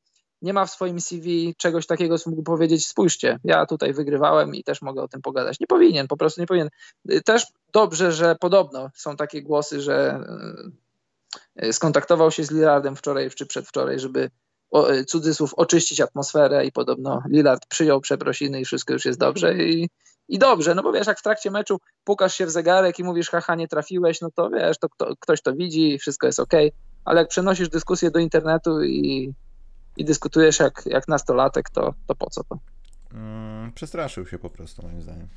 nie ma w swoim C V czegoś takiego, co mógł powiedzieć, spójrzcie, ja tutaj wygrywałem i też mogę o tym pogadać. Nie powinien, po prostu nie powinien. Też dobrze, że podobno są takie głosy, że skontaktował się z Lillardem wczoraj czy przedwczoraj, żeby O, cudzysłów, oczyścić atmosferę i podobno Lillard przyjął przeprosiny i wszystko już jest dobrze i, i dobrze, no bo wiesz, jak w trakcie meczu pukasz się w zegarek i mówisz haha, nie trafiłeś, no to wiesz, to, to, ktoś to widzi, wszystko jest okej, okay. Ale jak przenosisz dyskusję do internetu i, i dyskutujesz jak, jak nastolatek, to, to po co to? Hmm, przestraszył się po prostu moim zdaniem.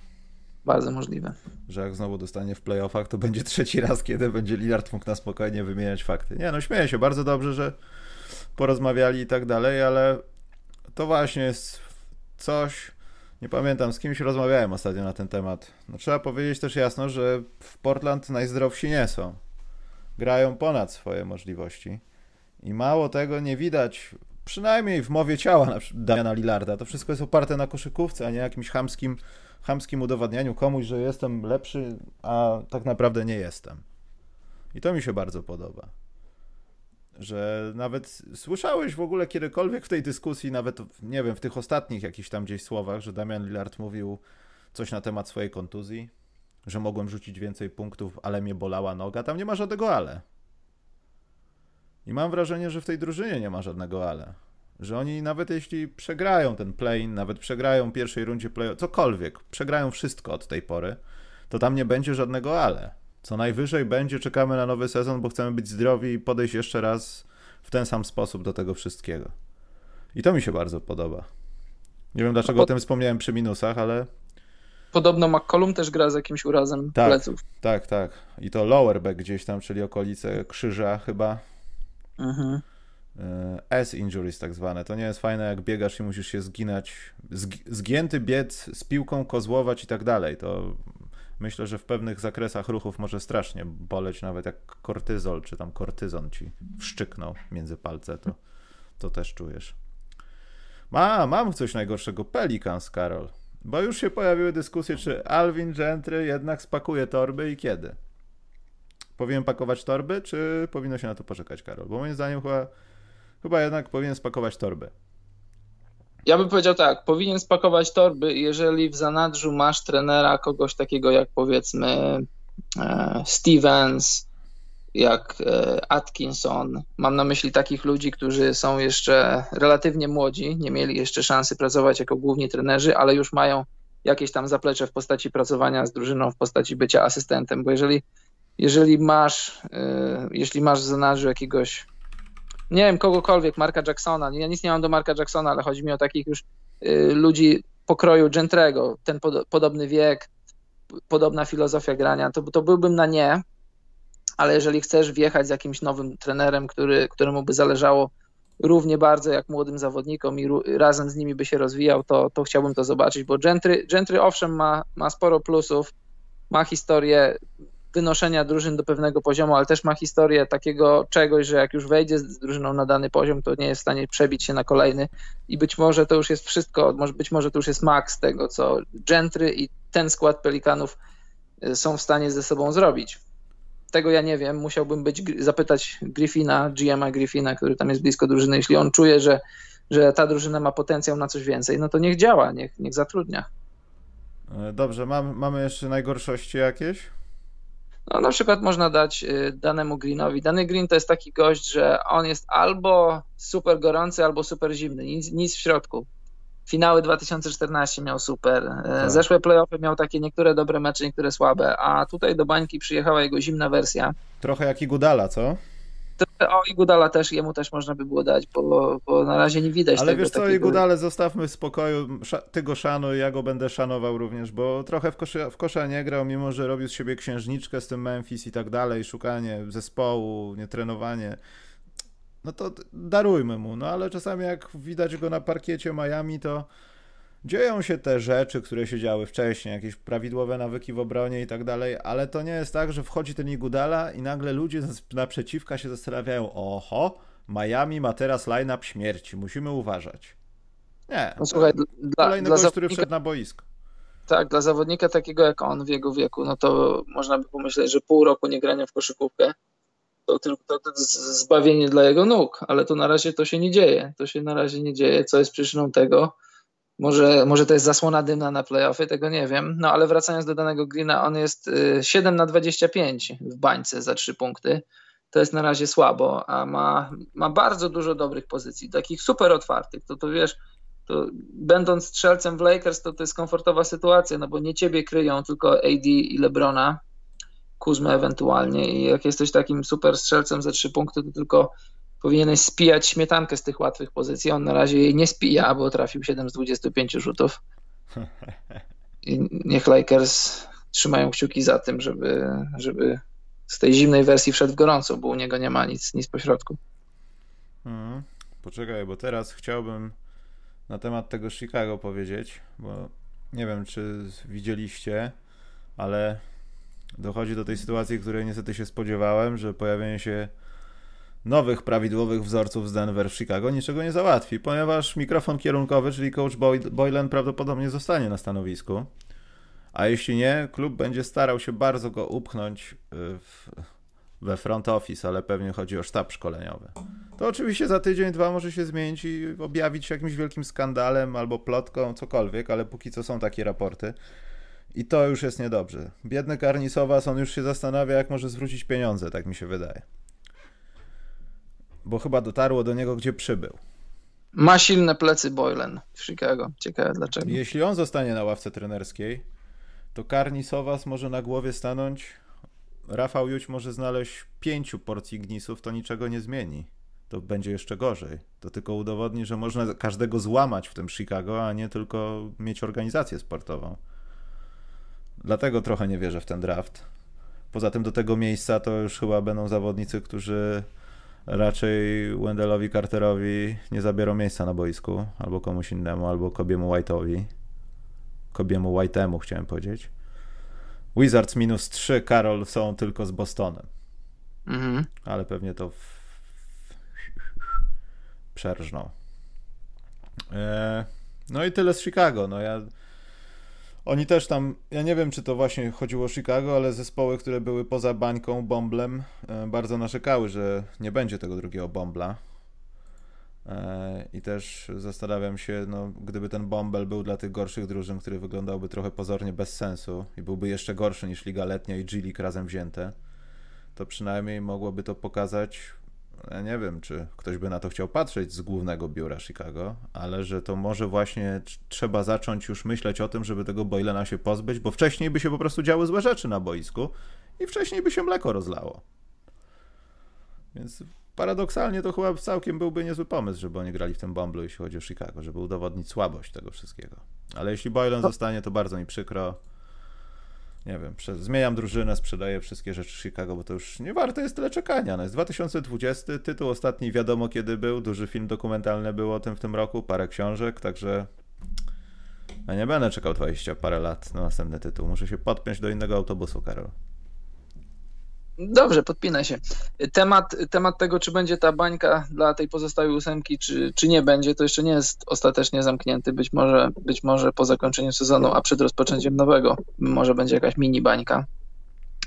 Bardzo możliwe. Że jak znowu dostanie w playoffach, to będzie trzeci raz, kiedy będzie Lillard mógł na spokojnie wymieniać fakty. Nie, no śmieję się, bardzo dobrze, że porozmawiali i tak dalej, ale to właśnie jest coś, nie pamiętam, z kimś rozmawiałem ostatnio na ten temat. No, trzeba powiedzieć też jasno, że w Portland najzdrowsi nie są. Grają ponad swoje możliwości i mało tego nie widać, przynajmniej w mowie ciała na przykład Damiana Lillarda. To wszystko jest oparte na koszykówce, a nie jakimś chamskim, chamskim udowadnianiu komuś, że jestem lepszy, a tak naprawdę nie jestem. I to mi się bardzo podoba. Że nawet słyszałeś w ogóle kiedykolwiek w tej dyskusji, nawet nie wiem, w tych ostatnich jakichś tam gdzieś słowach, że Damian Lillard mówił coś na temat swojej kontuzji, że mogłem rzucić więcej punktów, ale mnie bolała noga. Tam nie ma żadnego ale. I mam wrażenie, że w tej drużynie nie ma żadnego ale. Że oni nawet jeśli przegrają ten play-in, nawet przegrają w pierwszej rundzie play-in, cokolwiek, przegrają wszystko od tej pory, to tam nie będzie żadnego ale. Co najwyżej będzie, czekamy na nowy sezon, bo chcemy być zdrowi i podejść jeszcze raz w ten sam sposób do tego wszystkiego. I to mi się bardzo podoba. Nie wiem dlaczego Pod... o tym wspomniałem przy minusach, ale... Podobno McCollum też gra z jakimś urazem tak, pleców. Tak, tak. I to lower back gdzieś tam, czyli okolice krzyża chyba. Mhm. S injuries tak zwane. To nie jest fajne, jak biegasz i musisz się zginać. Zg- zgięty biec z piłką, kozłować i tak dalej. To myślę, że w pewnych zakresach ruchów może strasznie boleć, nawet jak kortyzol, czy tam kortyzon ci wszczyknął między palce, to, to też czujesz. Ma, mam coś najgorszego. Pelicans, Karol. Bo już się pojawiły dyskusje, czy Alvin Gentry jednak spakuje torby i kiedy. Powinien pakować torby, czy powinno się na to poczekać, Karol? Bo moim zdaniem chyba, chyba jednak powinien spakować torby. Ja bym powiedział tak, powinien spakować torby, jeżeli w zanadrzu masz trenera kogoś takiego jak powiedzmy Stevens, jak Atkinson. Mam na myśli takich ludzi, którzy są jeszcze relatywnie młodzi, nie mieli jeszcze szansy pracować jako główni trenerzy, ale już mają jakieś tam zaplecze w postaci pracowania z drużyną, w postaci bycia asystentem, bo jeżeli Jeżeli masz, yy, jeśli masz w zanadrzu jakiegoś, nie wiem, kogokolwiek, Marka Jacksona, ja nic nie mam do Marka Jacksona, ale chodzi mi o takich już yy, ludzi pokroju Gentry'ego, ten pod- podobny wiek, podobna filozofia grania, to, to byłbym na nie, ale jeżeli chcesz wjechać z jakimś nowym trenerem, który, któremu by zależało równie bardzo jak młodym zawodnikom i ru- razem z nimi by się rozwijał, to, to chciałbym to zobaczyć, bo Gentry, Gentry owszem ma, ma sporo plusów, ma historię wynoszenia drużyn do pewnego poziomu, ale też ma historię takiego czegoś, że jak już wejdzie z drużyną na dany poziom, to nie jest w stanie przebić się na kolejny i być może to już jest wszystko, być może to już jest maks tego, co Gentry i ten skład Pelikanów są w stanie ze sobą zrobić. Tego ja nie wiem, musiałbym być, zapytać Griffina, G M a Griffina, który tam jest blisko drużyny, jeśli on czuje, że, że ta drużyna ma potencjał na coś więcej, no to niech działa, niech, niech zatrudnia. Dobrze, mam, mamy jeszcze najgorszości jakieś? No, na przykład można dać danemu Greenowi. Dany Green to jest taki gość, że on jest albo super gorący, albo super zimny. Nic, nic w środku. Finały dwa tysiące czternaście miał super. Tak. Zeszłe play-offy miał takie niektóre dobre mecze, niektóre słabe. A tutaj do bańki przyjechała jego zimna wersja. Trochę jak Iguodala, co? O, Iguodala też, jemu też można by było dać, bo, bo na razie nie widać. Ale tego, wiesz co, takiego... Iguodalę zostawmy w spokoju, ty go szanuj, ja go będę szanował również, bo trochę w kosza, w kosza nie grał, mimo że robił z siebie księżniczkę z tym Memphis i tak dalej, szukanie zespołu, nietrenowanie, no to darujmy mu, no ale czasami jak widać go na parkiecie Miami, to dzieją się te rzeczy, które się działy wcześniej, jakieś prawidłowe nawyki w obronie i tak dalej, ale to nie jest tak, że wchodzi ten Iguodala i nagle ludzie naprzeciwka się zastanawiają, oho, Miami ma teraz line-up śmierci, musimy uważać. Nie, no, słuchaj, kolejny gość, który wszedł na boisko. Tak, dla zawodnika takiego jak on w jego wieku, no to można by pomyśleć, że pół roku nie grania w koszykówkę to tylko to, to zbawienie dla jego nóg, ale to na razie to się nie dzieje, to się na razie nie dzieje, co jest przyczyną tego. Może, może to jest zasłona dymna na play-offy, tego nie wiem. No ale wracając do danego Greena, on jest siedem na dwadzieścia pięć w bańce za trzy punkty. To jest na razie słabo, a ma, ma bardzo dużo dobrych pozycji, takich super otwartych. To, to wiesz, to będąc strzelcem w Lakers, to to jest komfortowa sytuacja, no bo nie ciebie kryją, tylko A D i LeBrona, Kuzmę ewentualnie. I jak jesteś takim super strzelcem za trzy punkty, to tylko... Powinieneś spijać śmietankę z tych łatwych pozycji. On na razie jej nie spija, bo trafił siedem z dwudziestu pięciu rzutów. I niech Lakers trzymają kciuki za tym, żeby, żeby z tej zimnej wersji wszedł w gorąco, bo u niego nie ma nic, nic pośrodku. Hmm. Poczekaj, bo teraz chciałbym na temat tego Chicago powiedzieć, bo nie wiem, czy widzieliście, ale dochodzi do tej sytuacji, której niestety się spodziewałem, że pojawienie się nowych prawidłowych wzorców z Denver w Chicago niczego nie załatwi, ponieważ mikrofon kierunkowy, czyli coach Boylan, prawdopodobnie zostanie na stanowisku, a jeśli nie, klub będzie starał się bardzo go upchnąć w, we front office, ale pewnie chodzi o sztab szkoleniowy. To oczywiście za tydzień, dwa może się zmienić i objawić się jakimś wielkim skandalem albo plotką, cokolwiek, ale póki co są takie raporty i to już jest niedobrze. Biedny Karnisowas, on już się zastanawia, jak może zwrócić pieniądze, tak mi się wydaje. Bo chyba dotarło do niego, gdzie przybył. Ma silne plecy Boylan w Chicago. Ciekawe dlaczego. Jeśli on zostanie na ławce trenerskiej, to Karnisowas może na głowie stanąć Rafał Juć może znaleźć pięciu porcji gnisów, to niczego nie zmieni. To będzie jeszcze gorzej. To tylko udowodni, że można każdego złamać w tym Chicago, a nie tylko mieć organizację sportową. Dlatego trochę nie wierzę w ten draft. Poza tym do tego miejsca to już chyba będą zawodnicy, którzy raczej Wendellowi Carterowi nie zabiorą miejsca na boisku, albo komuś innemu, albo Kobiemu White'owi. Kobiemu White'emu chciałem powiedzieć. Wizards minus trzy, Karol, są tylko z Bostonem. Mhm. Ale pewnie to w... przerżną. No i tyle z Chicago. No ja... Oni też tam, ja nie wiem, czy to właśnie chodziło o Chicago, ale zespoły, które były poza bańką, bomblem, bardzo narzekały, że nie będzie tego drugiego bombla. I też zastanawiam się, no, gdyby ten bombel był dla tych gorszych drużyn, który wyglądałby trochę pozornie bez sensu i byłby jeszcze gorszy niż Liga Letnia i G-League razem wzięte, to przynajmniej mogłoby to pokazać, ja nie wiem, czy ktoś by na to chciał patrzeć z głównego biura Chicago, ale że to może właśnie trzeba zacząć już myśleć o tym, żeby tego Boylena się pozbyć, bo wcześniej by się po prostu działy złe rzeczy na boisku i wcześniej by się mleko rozlało. Więc paradoksalnie to chyba całkiem byłby niezły pomysł, żeby oni grali w tym bomblu, jeśli chodzi o Chicago, żeby udowodnić słabość tego wszystkiego. Ale jeśli Boylan zostanie, to bardzo mi przykro. Nie wiem, zmieniam drużynę, sprzedaję wszystkie rzeczy Chicago, bo to już nie warte jest tyle czekania. No jest dwa tysiące dwudziesty, tytuł ostatni wiadomo kiedy był, duży film dokumentalny był o tym w tym roku, parę książek, także ja nie będę czekał dwadzieścia parę lat na następny tytuł. Muszę się podpiąć do innego autobusu, Karol. Dobrze, podpinę się. Temat, temat tego, czy będzie ta bańka dla tej pozostałej ósemki, czy, czy nie będzie, to jeszcze nie jest ostatecznie zamknięty. Być może, być może po zakończeniu sezonu, a przed rozpoczęciem nowego, może będzie jakaś mini bańka.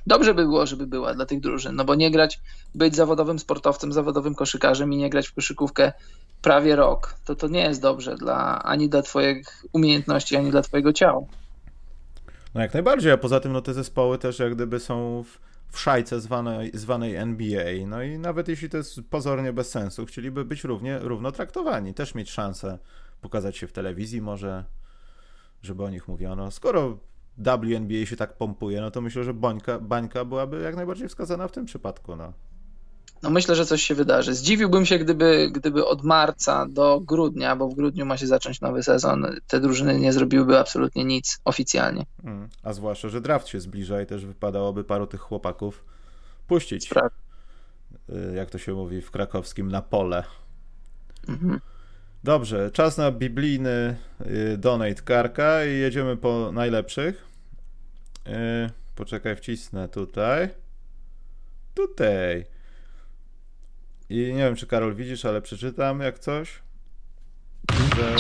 Dobrze by było, żeby była dla tych drużyn, no bo nie grać, być zawodowym sportowcem, zawodowym koszykarzem i nie grać w koszykówkę prawie rok, to to nie jest dobrze dla, ani dla twoich umiejętności, ani dla twojego ciała. No jak najbardziej, a poza tym no te zespoły też jak gdyby są w w szajce zwanej, zwanej N B A, no i nawet jeśli to jest pozornie bez sensu, chcieliby być równie, równo traktowani, też mieć szansę pokazać się w telewizji może, żeby o nich mówiono. Skoro W N B A się tak pompuje, no to myślę, że bańka, bańka byłaby jak najbardziej wskazana w tym przypadku. No. no myślę, że coś się wydarzy. Zdziwiłbym się, gdyby, gdyby od marca do grudnia, bo w grudniu ma się zacząć nowy sezon, te drużyny nie zrobiłyby absolutnie nic oficjalnie. Hmm. A zwłaszcza, że draft się zbliża i też wypadałoby paru tych chłopaków puścić. Spraw. Jak to się mówi w krakowskim, na pole. Mhm. Dobrze, czas na biblijny donate Karka i jedziemy po najlepszych. Poczekaj, wcisnę tutaj. Tutaj. I nie wiem, czy Karol widzisz, ale przeczytam jak coś, że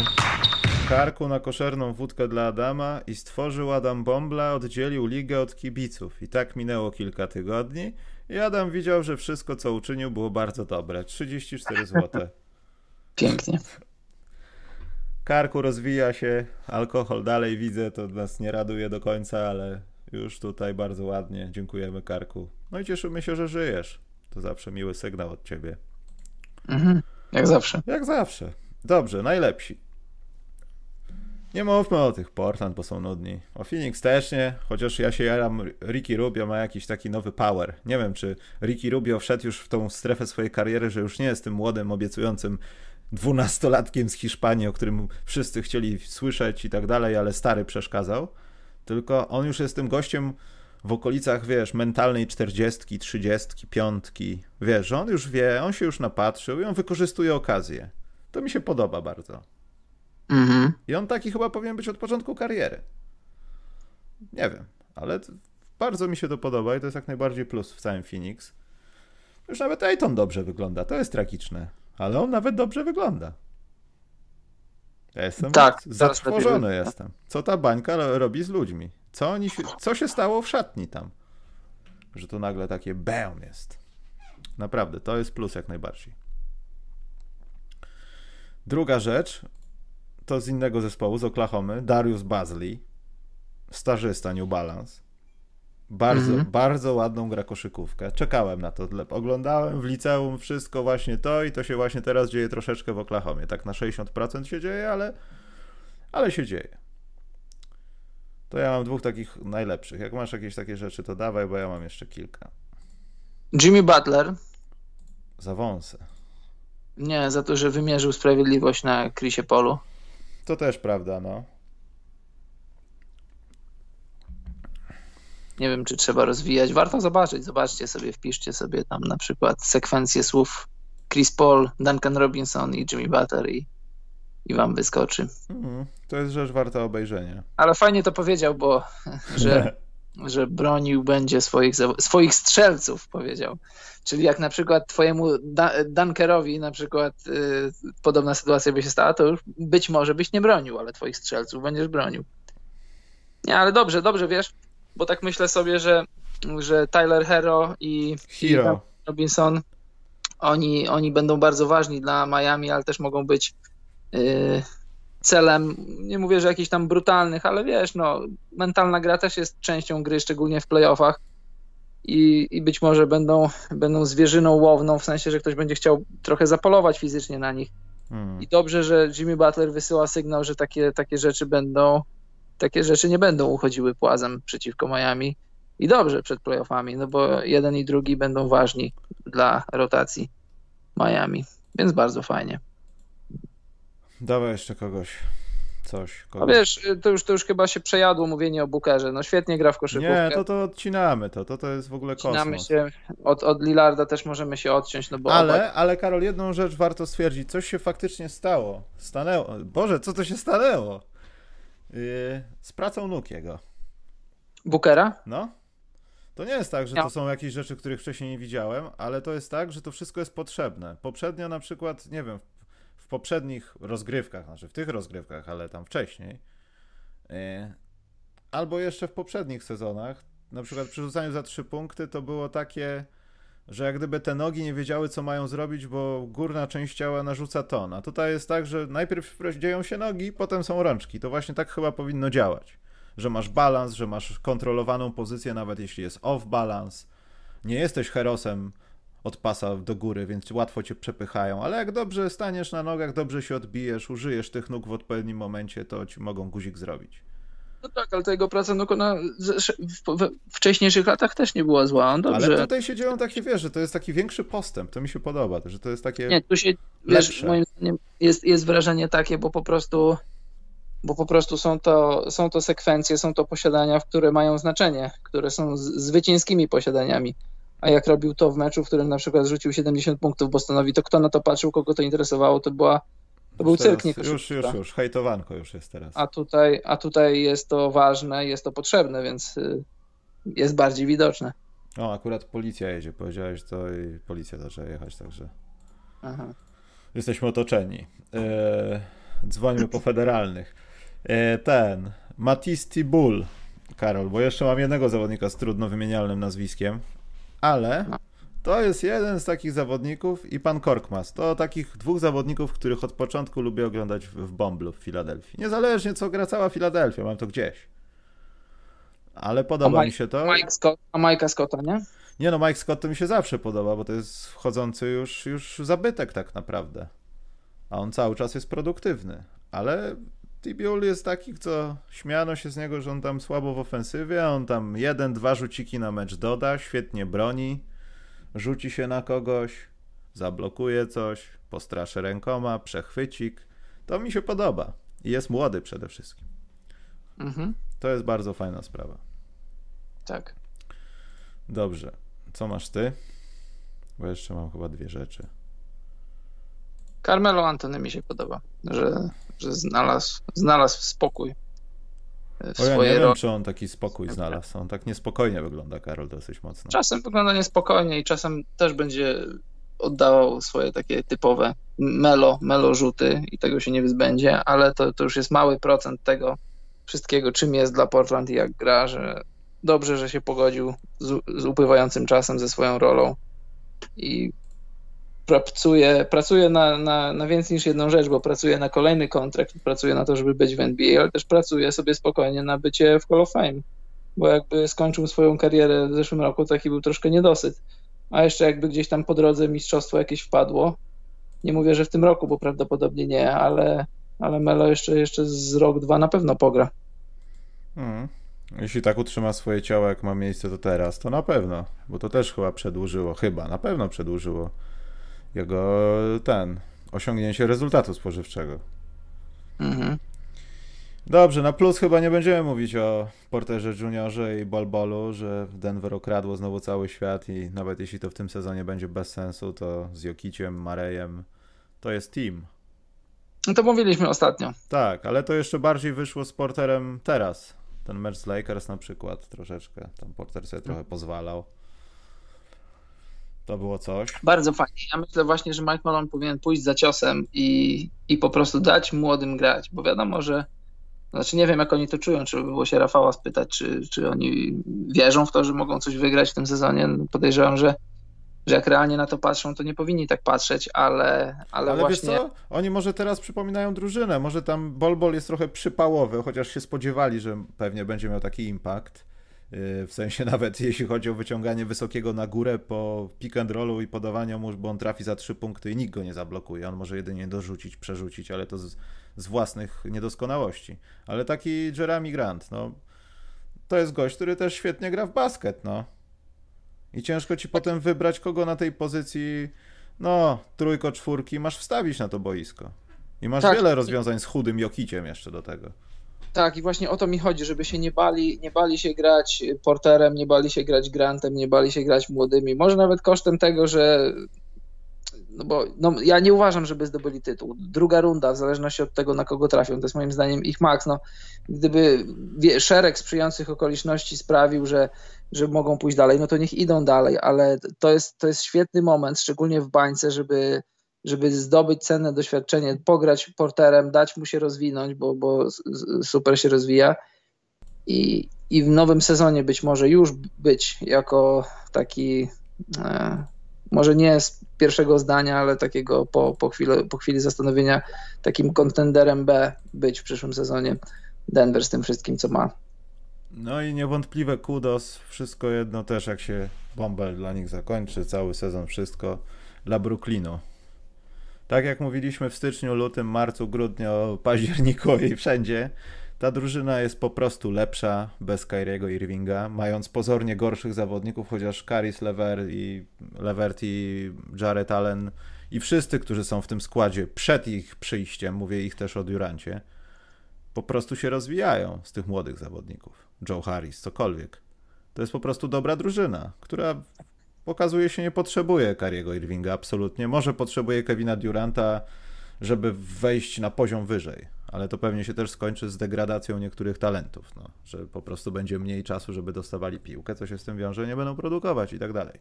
Karku na koszerną wódkę dla Adama i stworzył Adam Bombla, oddzielił ligę od kibiców. I tak minęło kilka tygodni i Adam widział, że wszystko, co uczynił, było bardzo dobre. trzydzieści cztery złote. Pięknie. Karku rozwija się, alkohol dalej widzę, to nas nie raduje do końca, ale już tutaj bardzo ładnie. Dziękujemy, Karku. No i cieszymy się, że żyjesz. To zawsze miły sygnał od ciebie. Mhm, jak zawsze. Jak zawsze. Dobrze, najlepsi. Nie mówmy o tych Portland, bo są nudni. O Phoenix też nie, chociaż ja się jaram. Ricky Rubio ma jakiś taki nowy power. Nie wiem, czy Ricky Rubio wszedł już w tą strefę swojej kariery, że już nie jest tym młodym, obiecującym dwunastolatkiem z Hiszpanii, o którym wszyscy chcieli słyszeć i tak dalej, ale stary przeszkadzał. Tylko on już jest tym gościem w okolicach, wiesz, mentalnej czterdziestki, trzydziestki, piątki, wiesz, on już wie, on się już napatrzył i on wykorzystuje okazję. To mi się podoba bardzo. Mm-hmm. I on taki chyba powinien być od początku kariery. Nie wiem, ale bardzo mi się to podoba i to jest jak najbardziej plus w całym Phoenix. Już nawet Ayton dobrze wygląda, to jest tragiczne, ale on nawet dobrze wygląda. Ja jestem tak, zatrwożony jestem. Co ta bańka robi z ludźmi? Co, oni się, co się stało w szatni tam? Że to nagle takie bam jest. Naprawdę, to jest plus jak najbardziej. Druga rzecz to z innego zespołu, z Oklahomy, Darius Bazley, stażysta New Balance. Bardzo, mhm. bardzo ładną gra koszykówkę. Czekałem na to. Oglądałem w liceum wszystko właśnie to i to się właśnie teraz dzieje troszeczkę w Oklahomie. Tak na sześćdziesiąt procent się dzieje, ale, ale się dzieje. To ja mam dwóch takich najlepszych. Jak masz jakieś takie rzeczy, to dawaj, bo ja mam jeszcze kilka. Jimmy Butler. Za wąsy. Nie, za to, że wymierzył sprawiedliwość na Chrisie Paulu. To też prawda, no. Nie wiem, czy trzeba rozwijać. Warto zobaczyć. Zobaczcie sobie, wpiszcie sobie tam na przykład sekwencję słów Chris Paul, Duncan Robinson i Jimmy Butler i, i wam wyskoczy. Mm, to jest rzecz warta obejrzenia. Ale fajnie to powiedział, bo że, że bronił będzie swoich, swoich strzelców, powiedział. Czyli jak na przykład twojemu Dunkerowi na przykład y, podobna sytuacja by się stała, to już być może byś nie bronił, ale twoich strzelców będziesz bronił. Nie, ale dobrze, dobrze, wiesz, bo tak myślę sobie, że, że Tyler Herro i, i Robinson oni, oni będą bardzo ważni dla Miami, ale też mogą być yy, celem, nie mówię, że jakichś tam brutalnych, ale wiesz, no mentalna gra też jest częścią gry, szczególnie w playoffach i, i być może będą, będą zwierzyną łowną, w sensie, że ktoś będzie chciał trochę zapolować fizycznie na nich. Hmm. I dobrze, że Jimmy Butler wysyła sygnał, że takie, takie rzeczy będą takie rzeczy nie będą uchodziły płazem przeciwko Miami i dobrze przed playoffami, no bo jeden i drugi będą ważni dla rotacji Miami, więc bardzo fajnie. Dawaj jeszcze kogoś, coś. Kogoś. A wiesz, to już, to już chyba się przejadło mówienie o Bookerze, no świetnie gra w koszykówkę. Nie, to to odcinamy, to to, to jest w ogóle kosmos. Odcinamy się, od, od Lillarda też możemy się odciąć, no bo... Ale, obaj... ale Karol, jedną rzecz warto stwierdzić, coś się faktycznie stało, stanęło, Boże, co to się stanęło? Z pracą nóg jego. Bookera? No. To nie jest tak, że to są jakieś rzeczy, których wcześniej nie widziałem, ale to jest tak, że to wszystko jest potrzebne. Poprzednio na przykład, nie wiem, w poprzednich rozgrywkach, znaczy w tych rozgrywkach, ale tam wcześniej, albo jeszcze w poprzednich sezonach, na przykład przy rzucaniu za trzy punkty, to było takie, że jak gdyby te nogi nie wiedziały, co mają zrobić, bo górna część ciała narzuca ton. A tutaj jest tak, że najpierw dzieją się nogi, potem są rączki. To właśnie tak chyba powinno działać, że masz balans, że masz kontrolowaną pozycję, nawet jeśli jest off balance. Nie jesteś herosem od pasa do góry, więc łatwo cię przepychają, ale jak dobrze staniesz na nogach, dobrze się odbijesz, użyjesz tych nóg w odpowiednim momencie, to ci mogą guzik zrobić. No tak, ale ta jego praca no, na, w wcześniejszych latach też nie była zła. On dobrze... Ale tutaj się dzieją takie, wiesz, że to jest taki większy postęp, to mi się podoba, że to jest takie Nie, tu się, wiesz, moim zdaniem jest, jest wrażenie takie, bo po prostu, bo po prostu są, to, są to sekwencje, są to posiadania, które mają znaczenie, które są zwycięskimi posiadaniami. A jak robił to w meczu, w którym na przykład rzucił siedemdziesiąt punktów Bostonowi, to kto na to patrzył, kogo to interesowało, to była To był cyrk nie Już, już, już. Hejtowanko już jest teraz. A tutaj, a tutaj jest to ważne, jest to potrzebne, więc jest bardziej widoczne. O, akurat policja jedzie. Powiedziałeś to i policja zaczęła jechać, także Aha. jesteśmy otoczeni. E, dzwońmy po federalnych. E, ten, Matisse Thybulle, Karol, bo jeszcze mam jednego zawodnika z trudno wymienialnym nazwiskiem, ale... No. To jest jeden z takich zawodników i pan Korkmaz. To takich dwóch zawodników, których od początku lubię oglądać w Bomblu w Filadelfii. Niezależnie co gra cała Filadelfia, mam to gdzieś. Ale podoba Mike, mi się to. Mike Scott, a Mike'a Scotta, nie? Nie no, Mike Scott to mi się zawsze podoba, bo to jest wchodzący już, już zabytek tak naprawdę. A on cały czas jest produktywny. Ale Thybulle jest taki, co śmiano się z niego, że on tam słabo w ofensywie, a on tam jeden, dwa rzuciki na mecz doda, świetnie broni. Rzuci się na kogoś, zablokuje coś, postraszy rękoma, przechwycik. To mi się podoba. I jest młody przede wszystkim. Mhm. To jest bardzo fajna sprawa. Tak. Dobrze. Co masz ty? Bo jeszcze mam chyba dwie rzeczy. Carmelo Anthony mi się podoba, że, że znalazł, znalazł spokój. O ja nie wiem, role. Czy on taki spokój znalazł. On tak niespokojnie wygląda, Karol, dosyć mocno. Czasem wygląda niespokojnie i czasem też będzie oddawał swoje takie typowe melo, melo rzuty i tego się nie wyzbędzie, ale to, to już jest mały procent tego wszystkiego, czym jest dla Portland i jak gra, że dobrze, że się pogodził z, z upływającym czasem, ze swoją rolą i pracuje, pracuje na, na, na więcej niż jedną rzecz, bo pracuje na kolejny kontrakt, pracuje na to, żeby być w N B A, ale też pracuje sobie spokojnie na bycie w Hall of Fame, bo jakby skończył swoją karierę w zeszłym roku, taki był troszkę niedosyt, a jeszcze jakby gdzieś tam po drodze mistrzostwo jakieś wpadło, nie mówię, że w tym roku, bo prawdopodobnie nie, ale, ale Melo jeszcze, jeszcze z rok, dwa na pewno pogra. Hmm. Jeśli tak utrzyma swoje ciało, jak ma miejsce to teraz, to na pewno, bo to też chyba przedłużyło, chyba, na pewno przedłużyło jego ten, osiągnięcie rezultatu spożywczego. Mhm. Dobrze, na plus chyba nie będziemy mówić o Porterze Juniorze i Balbalu, że Denver okradło znowu cały świat i nawet jeśli to w tym sezonie będzie bez sensu, to z Jokiciem, Marejem, to jest team. No to mówiliśmy ostatnio. Tak, ale to jeszcze bardziej wyszło z Porterem teraz. Ten mecz z Lakers na przykład troszeczkę, tam Porter sobie trochę pozwalał. To było coś. Bardzo fajnie. Ja myślę właśnie, że Mike Malone powinien pójść za ciosem i, i po prostu dać młodym grać, bo wiadomo, że znaczy nie wiem, jak oni to czują, czy by było się Rafała spytać, czy, czy oni wierzą w to, że mogą coś wygrać w tym sezonie. Podejrzewam, że, że jak realnie na to patrzą, to nie powinni tak patrzeć, ale, ale, ale właśnie... Ale wiesz co, oni może teraz przypominają drużynę, może tam Bolbol jest trochę przypałowy, chociaż się spodziewali, że pewnie będzie miał taki impact, w sensie nawet jeśli chodzi o wyciąganie Wysokiego na górę po pick and rollu i podawaniu mu, bo on trafi za trzy punkty i nikt go nie zablokuje, on może jedynie dorzucić, przerzucić, ale to... Z... z własnych niedoskonałości. Ale taki Jeremy Grant, no to jest gość, który też świetnie gra w basket, no. I ciężko ci potem wybrać, kogo na tej pozycji, no, trójko, czwórki masz wstawić na to boisko. I masz tak, wiele rozwiązań z chudym Jokiciem jeszcze do tego. Tak, i właśnie o to mi chodzi, żeby się nie bali, nie bali się grać Porterem, nie bali się grać Grantem, nie bali się grać młodymi. Może nawet kosztem tego, że No bo no, ja nie uważam, żeby zdobyli tytuł. Druga runda, w zależności od tego, na kogo trafią, to jest moim zdaniem ich maks. No, gdyby szereg sprzyjających okoliczności sprawił, że, że mogą pójść dalej, no to niech idą dalej, ale to jest, to jest świetny moment, szczególnie w bańce, żeby, żeby zdobyć cenne doświadczenie, pograć Porterem, dać mu się rozwinąć, bo, bo super się rozwija i, i w nowym sezonie być może już być jako taki... E, może nie z pierwszego zdania, ale takiego po, po, chwili, po chwili zastanowienia takim kontenderem B być w przyszłym sezonie Denver z tym wszystkim, co ma. No i niewątpliwe kudos, wszystko jedno też, jak się bąbel dla nich zakończy, cały sezon, wszystko dla Brooklynu. Tak jak mówiliśmy w styczniu, lutym, marcu, grudniu, październiku i wszędzie, ta drużyna jest po prostu lepsza bez Kyriego Irvinga, mając pozornie gorszych zawodników, chociaż Caris Levert i, Levert i Jarrett Allen i wszyscy, którzy są w tym składzie przed ich przyjściem, mówię ich też o Durancie, po prostu się rozwijają z tych młodych zawodników. Joe Harris, cokolwiek. To jest po prostu dobra drużyna, która pokazuje się nie potrzebuje Kyriego Irvinga absolutnie. Może potrzebuje Kevina Duranta, żeby wejść na poziom wyżej, ale to pewnie się też skończy z degradacją niektórych talentów, no, że po prostu będzie mniej czasu, żeby dostawali piłkę, co się z tym wiąże, nie będą produkować i tak dalej.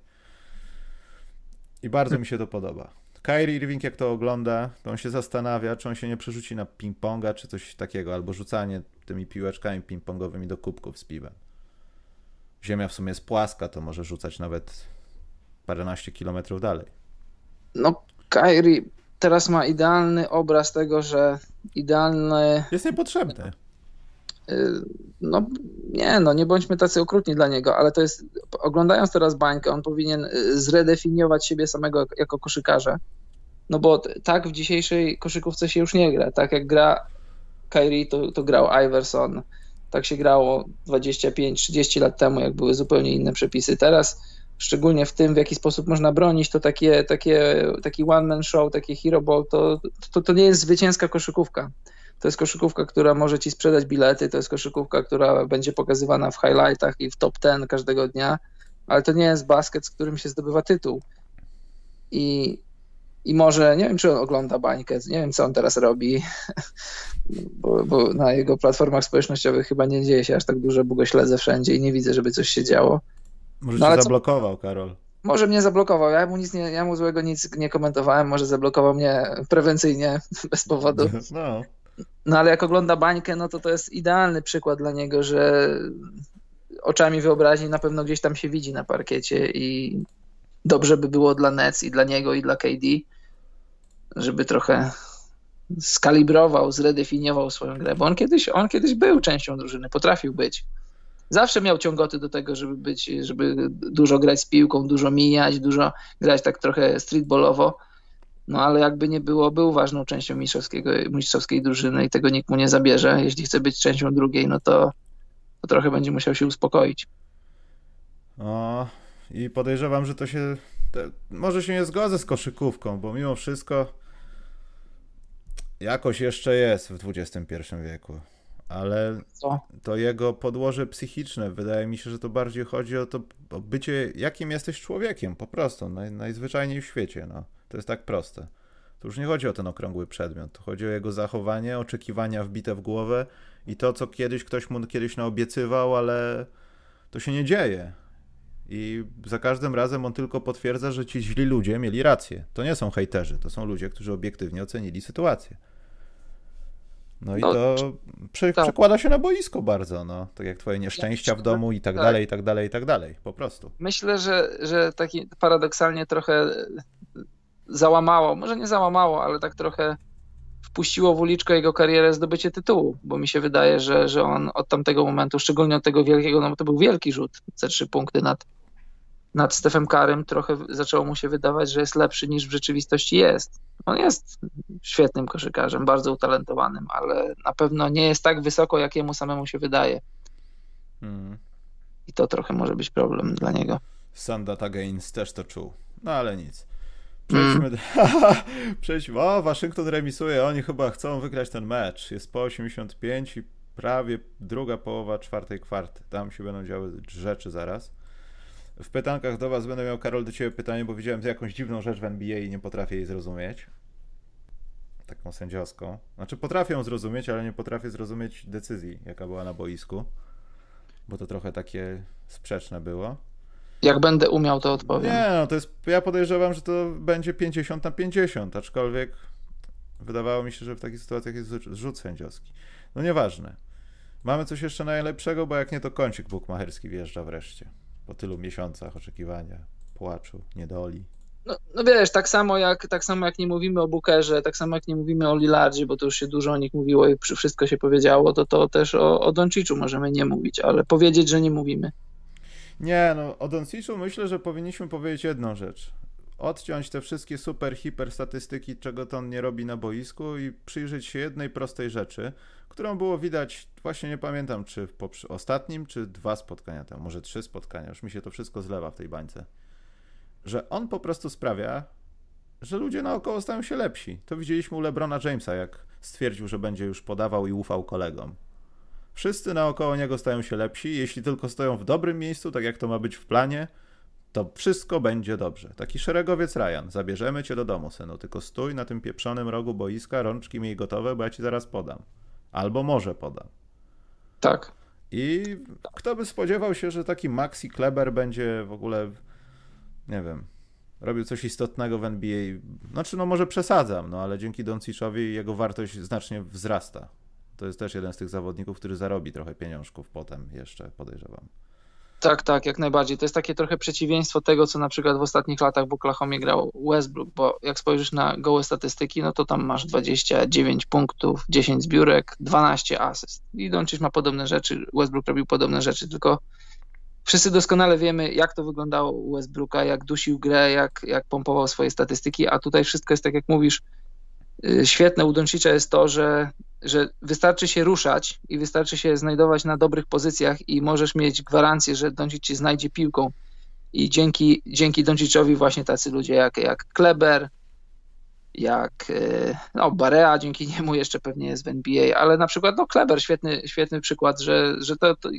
I bardzo mi się to podoba. Kyrie Irving, jak to ogląda, to on się zastanawia, czy on się nie przerzuci na ping-ponga, czy coś takiego, albo rzucanie tymi piłeczkami ping-pongowymi do kubków z piwem. Ziemia w sumie jest płaska, to może rzucać nawet paręnaście kilometrów dalej. No, Kyrie... Teraz ma idealny obraz tego, że idealny... Jest niepotrzebny. No nie, no nie bądźmy tacy okrutni dla niego, ale to jest, oglądając teraz bańkę, on powinien zredefiniować siebie samego jako koszykarza. No bo tak w dzisiejszej koszykówce się już nie gra. Tak jak gra Kyrie, to, to grał Iverson. Tak się grało dwadzieścia pięć trzydzieści lat temu, jak były zupełnie inne przepisy. Teraz... Szczególnie w tym, w jaki sposób można bronić, to takie, takie, taki one-man show, takie hero ball, to, to, to nie jest zwycięska koszykówka. To jest koszykówka, która może ci sprzedać bilety, to jest koszykówka, która będzie pokazywana w highlightach i w top ten każdego dnia, ale to nie jest basket, z którym się zdobywa tytuł. I, i może, nie wiem, czy on ogląda bańkę, nie wiem, co on teraz robi, bo, bo na jego platformach społecznościowych chyba nie dzieje się aż tak dużo, bo go śledzę wszędzie i nie widzę, żeby coś się działo. Może no, cię zablokował, co? Karol. Może mnie zablokował, ja mu, nic nie, ja mu złego nic nie komentowałem, może zablokował mnie prewencyjnie, bez powodu. No. No ale jak ogląda bańkę, no to to jest idealny przykład dla niego, że oczami wyobraźni na pewno gdzieś tam się widzi na parkiecie i dobrze by było dla Nets i dla niego i dla K D, żeby trochę skalibrował, zredefiniował swoją grę, bo on kiedyś, on kiedyś był częścią drużyny, potrafił być. Zawsze miał ciągoty do tego, żeby być, żeby dużo grać z piłką, dużo mijać, dużo grać tak trochę streetballowo, no ale jakby nie było, był ważną częścią mistrzowskiego, mistrzowskiej drużyny i tego nikt mu nie zabierze. Jeśli chce być częścią drugiej, no to, to trochę będzie musiał się uspokoić. O, i podejrzewam, że to się... Te, może się nie zgodzę z koszykówką, bo mimo wszystko jakoś jeszcze jest w dwudziestym pierwszym wieku. Ale Co? to jego podłoże psychiczne, wydaje mi się, że to bardziej chodzi o to, o bycie, jakim jesteś człowiekiem, po prostu, naj, najzwyczajniej w świecie, no. To jest tak proste. To już nie chodzi o ten okrągły przedmiot, to chodzi o jego zachowanie, oczekiwania wbite w głowę i to, co kiedyś ktoś mu kiedyś naobiecywał, ale to się nie dzieje. I za każdym razem on tylko potwierdza, że ci źli ludzie mieli rację. To nie są hejterzy, to są ludzie, którzy obiektywnie ocenili sytuację. No i no, to przy, tak. przekłada się na boisko bardzo, no. Tak jak twoje nieszczęścia w domu i tak, tak dalej, i tak dalej, i tak dalej. Po prostu. Myślę, że, że taki paradoksalnie trochę załamało, może nie załamało, ale tak trochę wpuściło w uliczkę jego karierę zdobycie tytułu, bo mi się wydaje, że, że on od tamtego momentu, szczególnie od tego wielkiego, no bo to był wielki rzut za trzy punkty nad, nad Stephem Karym, trochę zaczęło mu się wydawać, że jest lepszy niż w rzeczywistości jest. On jest świetnym koszykarzem, bardzo utalentowanym, ale na pewno nie jest tak wysoko, jak jemu samemu się wydaje. Hmm. I to trochę może być problem dla niego. Sam Data Gaines też to czuł, no ale nic. Przejdźmy, mm. Przejdźmy. O, Waszyngton remisuje, oni chyba chcą wygrać ten mecz. Jest po osiemdziesiąt pięć i prawie druga połowa czwartej kwarty. Tam się będą działy rzeczy zaraz. W pytankach do Was będę miał, Karol, do Ciebie pytanie, bo widziałem jakąś dziwną rzecz w N B A i nie potrafię jej zrozumieć. Taką sędziowską. Znaczy potrafię ją zrozumieć, ale nie potrafię zrozumieć decyzji, jaka była na boisku. Bo to trochę takie sprzeczne było. Jak będę umiał, to odpowiem. Nie, no to jest, ja podejrzewam, że to będzie pięćdziesiąt na pięćdziesiąt, aczkolwiek wydawało mi się, że w takich sytuacjach jest zrzut sędziowski. No nieważne. Mamy coś jeszcze najlepszego, bo jak nie, to kącik bukmacherski wjeżdża wreszcie. Po tylu miesiącach oczekiwania, płaczu, niedoli. No, no wiesz, tak samo, jak, tak samo jak nie mówimy o Bookerze, tak samo jak nie mówimy o Lillardzie, bo to już się dużo o nich mówiło i wszystko się powiedziało, to, to też o, o Donciczu możemy nie mówić, ale powiedzieć, że nie mówimy. Nie, no o Donciczu myślę, że powinniśmy powiedzieć jedną rzecz. Odciąć te wszystkie super, hiper statystyki, czego to on nie robi na boisku i przyjrzeć się jednej prostej rzeczy, którą było widać, właśnie nie pamiętam, czy w poprze- ostatnim, czy dwa spotkania temu, może trzy spotkania, już mi się to wszystko zlewa w tej bańce. Że on po prostu sprawia, że ludzie naokoło stają się lepsi. To widzieliśmy u LeBrona Jamesa, jak stwierdził, że będzie już podawał i ufał kolegom. Wszyscy naokoło niego stają się lepsi, jeśli tylko stoją w dobrym miejscu, tak jak to ma być w planie, to wszystko będzie dobrze. Taki szeregowiec Ryan, zabierzemy cię do domu, synu, tylko stój na tym pieprzonym rogu boiska, rączki miej gotowe, bo ja ci zaraz podam. Albo może podam. Tak. I kto by spodziewał się, że taki Maxi Kleber będzie w ogóle, nie wiem, robił coś istotnego w N B A. Znaczy, no może przesadzam, no ale dzięki Donciczowi jego wartość znacznie wzrasta. To jest też jeden z tych zawodników, który zarobi trochę pieniążków potem jeszcze, podejrzewam. Tak, tak, jak najbardziej. To jest takie trochę przeciwieństwo tego, co na przykład w ostatnich latach w Oklahomie grał Westbrook, bo jak spojrzysz na gołe statystyki, no to tam masz dwadzieścia dziewięć punktów, dziesięć zbiórek, dwanaście asyst. I Doncic ma podobne rzeczy, Westbrook robił podobne rzeczy, tylko wszyscy doskonale wiemy, jak to wyglądało u Westbrooka, jak dusił grę, jak, jak pompował swoje statystyki, a tutaj wszystko jest tak, jak mówisz. Świetne u Doncicza jest to, że, że wystarczy się ruszać i wystarczy się znajdować na dobrych pozycjach i możesz mieć gwarancję, że Doncic ci znajdzie piłką. I dzięki, dzięki Donciczowi właśnie tacy ludzie jak, jak Kleber, jak no, Barea, dzięki niemu jeszcze pewnie jest w N B A, ale na przykład no, Kleber, świetny, świetny przykład, że, że to, to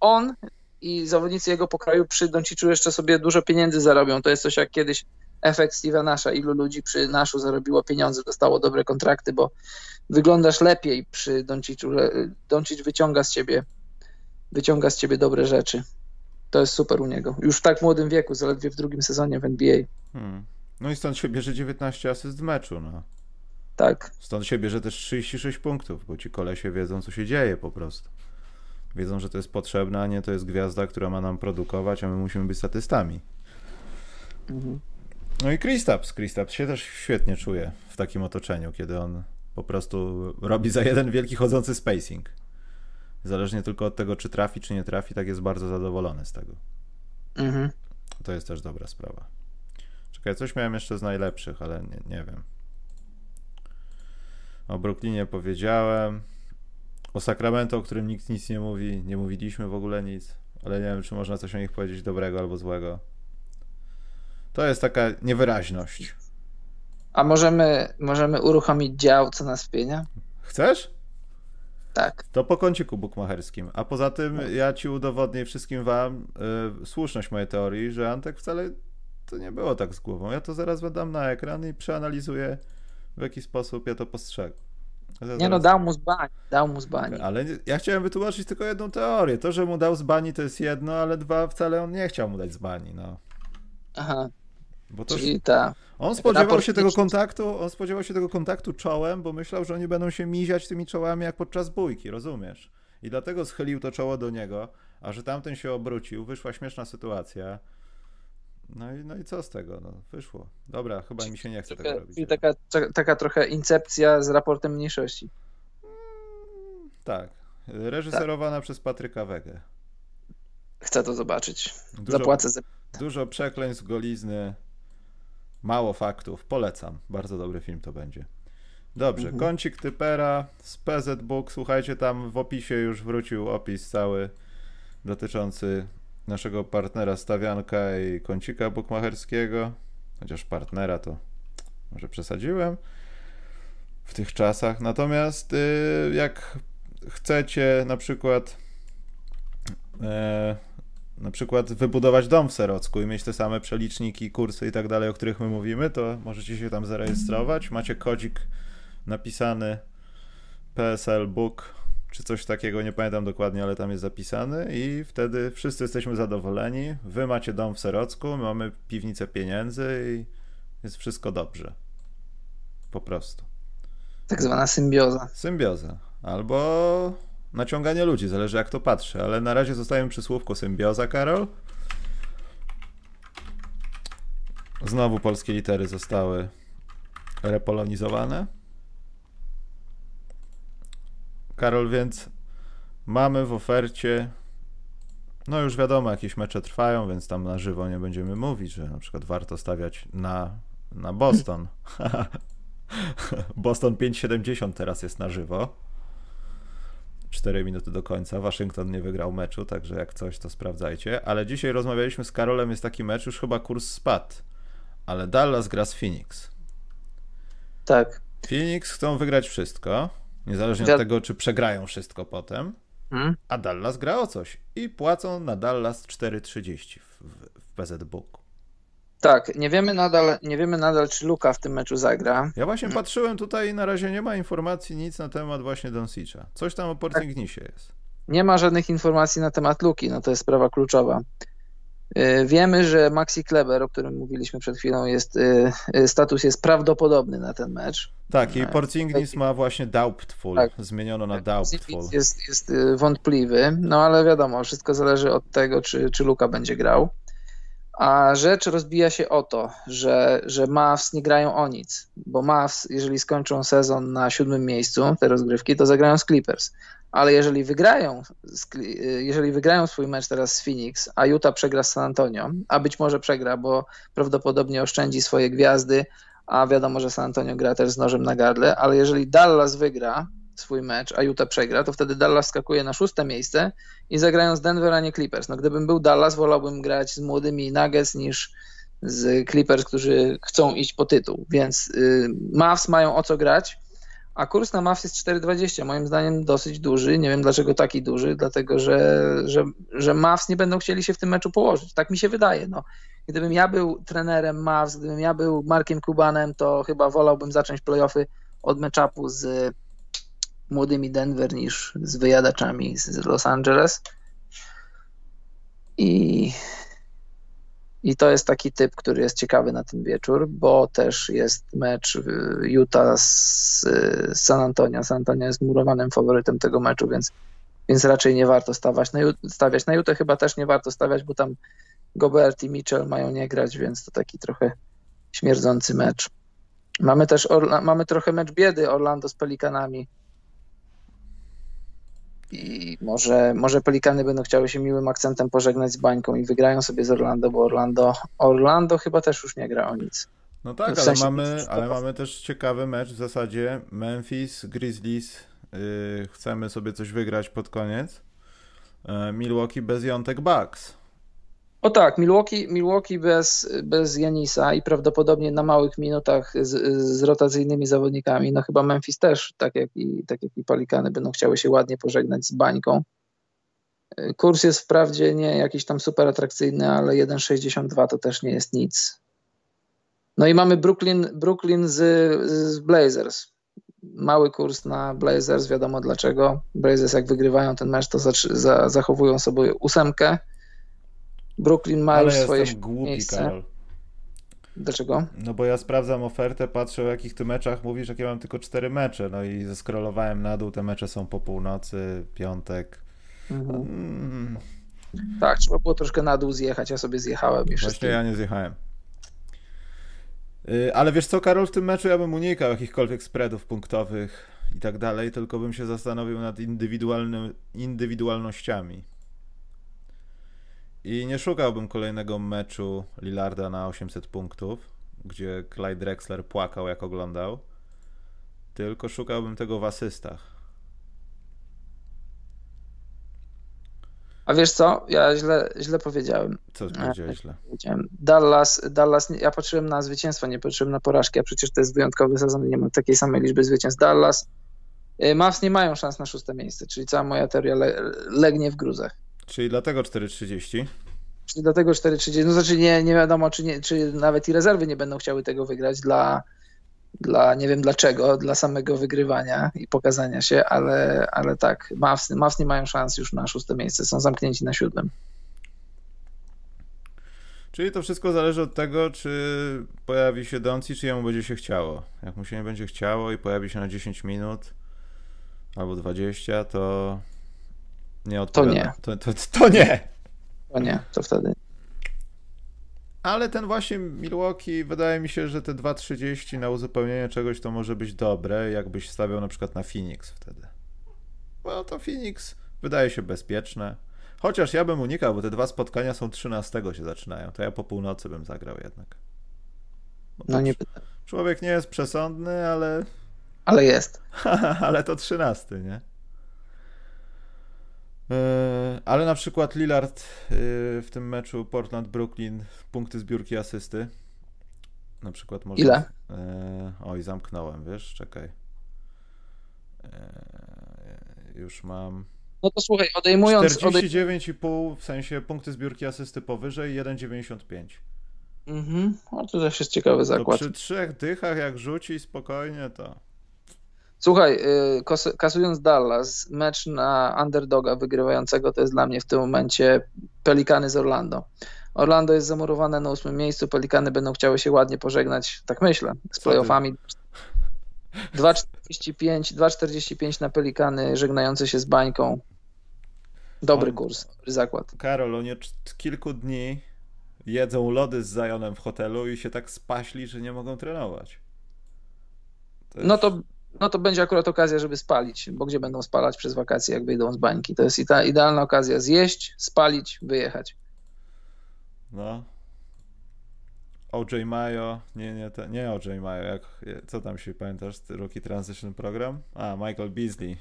on i zawodnicy jego pokroju przy Donciczu jeszcze sobie dużo pieniędzy zarobią. To jest coś jak kiedyś efekt Steve'a Nasha. Ilu ludzi przy Nashu zarobiło pieniądze, dostało dobre kontrakty, bo wyglądasz lepiej przy Donciczu. Doncic wyciąga z ciebie wyciąga z ciebie dobre rzeczy. To jest super u niego. Już w tak młodym wieku, zaledwie w drugim sezonie w N B A. Hmm. No i stąd się bierze dziewiętnaście asyst w meczu. No. Tak. Stąd się bierze też trzydzieści sześć punktów, bo ci kolesie wiedzą, co się dzieje po prostu. Wiedzą, że to jest potrzebne, a nie to jest gwiazda, która ma nam produkować, a my musimy być statystami. Mhm. No i Kristaps. Kristaps się też świetnie czuje w takim otoczeniu, kiedy on po prostu robi za jeden wielki chodzący spacing. Zależnie tylko od tego, czy trafi, czy nie trafi, tak jest bardzo zadowolony z tego. Mhm. To jest też dobra sprawa. Czekaj, coś miałem jeszcze z najlepszych, ale nie, nie wiem. O Brooklynie powiedziałem. O Sacramento, o którym nikt nic nie mówi, nie mówiliśmy w ogóle nic, ale nie wiem, czy można coś o nich powiedzieć dobrego albo złego. To jest taka niewyraźność. A możemy, możemy uruchomić dział, co nas wpienia? Chcesz? Tak. To po kąciku bukmacherskim. A poza tym ja ci udowodnię wszystkim wam y, słuszność mojej teorii, że Antek wcale to nie było tak z głową. Ja to zaraz wydam na ekran i przeanalizuję, w jaki sposób ja to postrzegam. Ja nie no, dał mu z bani, dał mu z bani. Ale nie, ja chciałem wytłumaczyć tylko jedną teorię. To, że mu dał z bani, to jest jedno, ale dwa, wcale on nie chciał mu dać z bani. No. Aha. Bo to, czyli ta... On spodziewał się tego kontaktu, on spodziewał się tego kontaktu czołem, bo myślał, że oni będą się miziać tymi czołami jak podczas bójki, rozumiesz? I dlatego schylił to czoło do niego, a że tamten się obrócił, wyszła śmieszna sytuacja. No i, no i co z tego? No, wyszło. Dobra, chyba mi się nie chce taka, tego robić. Czyli taka, taka trochę incepcja z raportem mniejszości. Mm, tak. Reżyserowana tak. przez Patryka Wege. Chcę to zobaczyć. Dużo, Zapłacę za... Dużo przekleństw, golizny. Mało faktów. Polecam. Bardzo dobry film to będzie. Dobrze. Mhm. Kącik typera z P Z Book. Słuchajcie, tam w opisie już wrócił opis cały dotyczący naszego partnera Stawianka i kącika bukmacherskiego. Chociaż partnera to może przesadziłem w tych czasach. Natomiast jak chcecie na przykład na przykład wybudować dom w Serocku i mieć te same przeliczniki, kursy i tak dalej, o których my mówimy, to możecie się tam zarejestrować. Macie kodzik napisany P S L Book czy coś takiego, nie pamiętam dokładnie, ale tam jest zapisany i wtedy wszyscy jesteśmy zadowoleni. Wy macie dom w Serocku, my mamy piwnicę pieniędzy i jest wszystko dobrze. Po prostu. Tak zwana symbioza. Symbioza. Albo naciąganie ludzi, zależy jak to patrzy, ale na razie zostajemy przy słówku symbioza, Karol. Znowu polskie litery zostały repolonizowane. Karol, więc mamy w ofercie, no już wiadomo, jakieś mecze trwają, więc tam na żywo nie będziemy mówić, że na przykład warto stawiać na, na Boston. Boston pięć siedemdziesiąt teraz jest na żywo. cztery minuty do końca. Waszyngton nie wygrał meczu, także jak coś, to sprawdzajcie. Ale dzisiaj rozmawialiśmy z Karolem, jest taki mecz, już chyba kurs spadł. Ale Dallas gra z Phoenix. Tak. Phoenix chcą wygrać wszystko, niezależnie ja... od tego, czy przegrają wszystko potem. Hmm? A Dallas gra o coś. I płacą na Dallas cztery trzydzieści w, w P Z Booku. Tak, nie wiemy nadal, nie wiemy nadal, czy Luka w tym meczu zagra. Ja właśnie hmm. patrzyłem tutaj i na razie nie ma informacji, nic na temat właśnie Doncicza. Coś tam o Portland Gnisie jest. Nie ma żadnych informacji na temat Luki, no to jest sprawa kluczowa. Yy, wiemy, że Maxi Kleber, o którym mówiliśmy przed chwilą, jest yy, yy, status jest prawdopodobny na ten mecz. Tak, i Porzingis ma właśnie doubtful, tak, zmieniono na tak, doubtful. Jest, jest wątpliwy, no ale wiadomo, wszystko zależy od tego, czy, czy Luka będzie grał. A rzecz rozbija się o to, że, że Mavs nie grają o nic, bo Mavs, jeżeli skończą sezon na siódmym miejscu te rozgrywki, to zagrają z Clippers. Ale jeżeli wygrają, jeżeli wygrają swój mecz teraz z Phoenix, a Utah przegra z San Antonio, a być może przegra, bo prawdopodobnie oszczędzi swoje gwiazdy, a wiadomo, że San Antonio gra też z nożem na gardle, ale jeżeli Dallas wygra swój mecz, a Utah przegra, to wtedy Dallas skakuje na szóste miejsce i zagrają z Denver, a nie Clippers. No gdybym był Dallas, wolałbym grać z młodymi Nuggets niż z Clippers, którzy chcą iść po tytuł, więc y, Mavs mają o co grać, a kurs na Mavs jest cztery dwadzieścia, moim zdaniem dosyć duży, nie wiem dlaczego taki duży, dlatego że, że, że Mavs nie będą chcieli się w tym meczu położyć, tak mi się wydaje, no. Gdybym ja był trenerem Mavs, gdybym ja był Markiem Cubanem, to chyba wolałbym zacząć playoffy od matchupu z młodymi Denver niż z wyjadaczami z Los Angeles. I, i to jest taki typ, który jest ciekawy na ten wieczór, bo też jest mecz Utah z, z San Antonio. San Antonio jest murowanym faworytem tego meczu, więc, więc raczej nie warto stawiać na, stawiać. Na Utah chyba też nie warto stawiać, bo tam Gobert i Michał mają nie grać, więc to taki trochę śmierdzący mecz. Mamy też Orla- mamy trochę mecz biedy Orlando z Pelikanami. I może, może Pelikany będą chciały się miłym akcentem pożegnać z bańką i wygrają sobie z Orlando, bo Orlando Orlando chyba też już nie gra o nic. No tak, no ale, mamy, ale mamy też ciekawy mecz w zasadzie Memphis, Grizzlies Yy, chcemy sobie coś wygrać pod koniec. Yy, Milwaukee bez Jontek Bucks. O tak, Milwaukee, Milwaukee bez, bez Giannisa i prawdopodobnie na małych minutach z, z rotacyjnymi zawodnikami. No chyba Memphis też, tak jak, i, tak jak i Pelikany, będą chciały się ładnie pożegnać z bańką. Kurs jest wprawdzie nie jakiś tam super atrakcyjny, ale jeden sześćdziesiąt dwa to też nie jest nic. No i mamy Brooklyn, Brooklyn z, z Blazers. Mały kurs na Blazers, wiadomo dlaczego. Blazers jak wygrywają ten mecz, to za, za, zachowują sobie ósemkę. Brooklyn ma ale już swoje głupi, miejsce. Karol. Dlaczego? No bo ja sprawdzam ofertę, patrzę, o jakich ty meczach mówisz, jak ja mam tylko cztery mecze. No i zeskrolowałem na dół, te mecze są po północy, piątek. Mhm. Mm. Tak, trzeba było troszkę na dół zjechać, ja sobie zjechałem. Właśnie ja nie zjechałem. Ale wiesz co, Karol, w tym meczu ja bym unikał jakichkolwiek spreadów punktowych i tak dalej, tylko bym się zastanowił nad indywidualnym, indywidualnościami. I nie szukałbym kolejnego meczu Lillarda na osiemset punktów, gdzie Clyde Drexler płakał jak oglądał, tylko szukałbym tego w asystach. A wiesz co? Ja źle, źle powiedziałem. Co powiedziałeś źle? Dallas, Dallas, ja patrzyłem na zwycięstwa, nie patrzyłem na porażki, a przecież to jest wyjątkowy sezon, nie ma takiej samej liczby zwycięstw. Dallas, Mavs nie mają szans na szóste miejsce, czyli cała moja teoria le, legnie w gruzach. Czyli dlatego cztery trzydzieści? Czyli dlatego cztery trzydzieści, no znaczy nie, nie wiadomo, czy, nie, czy nawet i rezerwy nie będą chciały tego wygrać dla, dla nie wiem dlaczego, dla samego wygrywania i pokazania się, ale, ale tak, Mavs, Mavs nie mają szans już na szóste miejsce, są zamknięci na siódmym. Czyli to wszystko zależy od tego, czy pojawi się Donci, czy jemu będzie się chciało. Jak mu się nie będzie chciało i pojawi się na dziesięć minut albo dwadzieścia, to nie odpowiada. To nie. To, to, to nie. To nie, to wtedy. Ale ten właśnie Milwaukee, wydaje mi się, że te dwa trzydzieści na uzupełnienie czegoś to może być dobre, jakbyś stawiał na przykład na Phoenix wtedy. Bo to Phoenix wydaje się bezpieczne. Chociaż ja bym unikał, bo te dwa spotkania są trzynastego się zaczynają, to ja po północy bym zagrał jednak. No nie pytam. Człowiek nie jest przesądny, ale... Ale jest. Ale to trzynasty, nie? Ale na przykład Lillard w tym meczu Portland-Brooklyn, punkty zbiórki, asysty. Na przykład może... Ile? Oj, zamknąłem, wiesz, czekaj. Już mam... No to słuchaj, odejmując... czterdzieści dziewięć i pół, w sensie punkty zbiórki, asysty powyżej, jeden dziewięćdziesiąt pięć. Mhm, o, to też jest ciekawy zakład. To przy trzech dychach jak rzuci spokojnie to... Słuchaj, kasując Dallas, mecz na underdoga wygrywającego to jest dla mnie w tym momencie Pelikany z Orlando. Orlando jest zamurowane na ósmym miejscu, Pelikany będą chciały się ładnie pożegnać, tak myślę, z playoffami. dwa czterdzieści pięć na Pelikany żegnające się z bańką. Dobry on, kurs, dobry zakład. Karol, oni od kilku dni jedzą lody z Zionem w hotelu i się tak spaśli, że nie mogą trenować. To jest... No to... No to będzie akurat okazja, żeby spalić, bo gdzie będą spalać przez wakacje, jak wyjdą z bańki. To jest idealna okazja zjeść, spalić, wyjechać. No. O J Mayo, nie, nie, nie O J Mayo, jak, co tam się pamiętasz, Rookie Transition Program? A, Michael Beasley.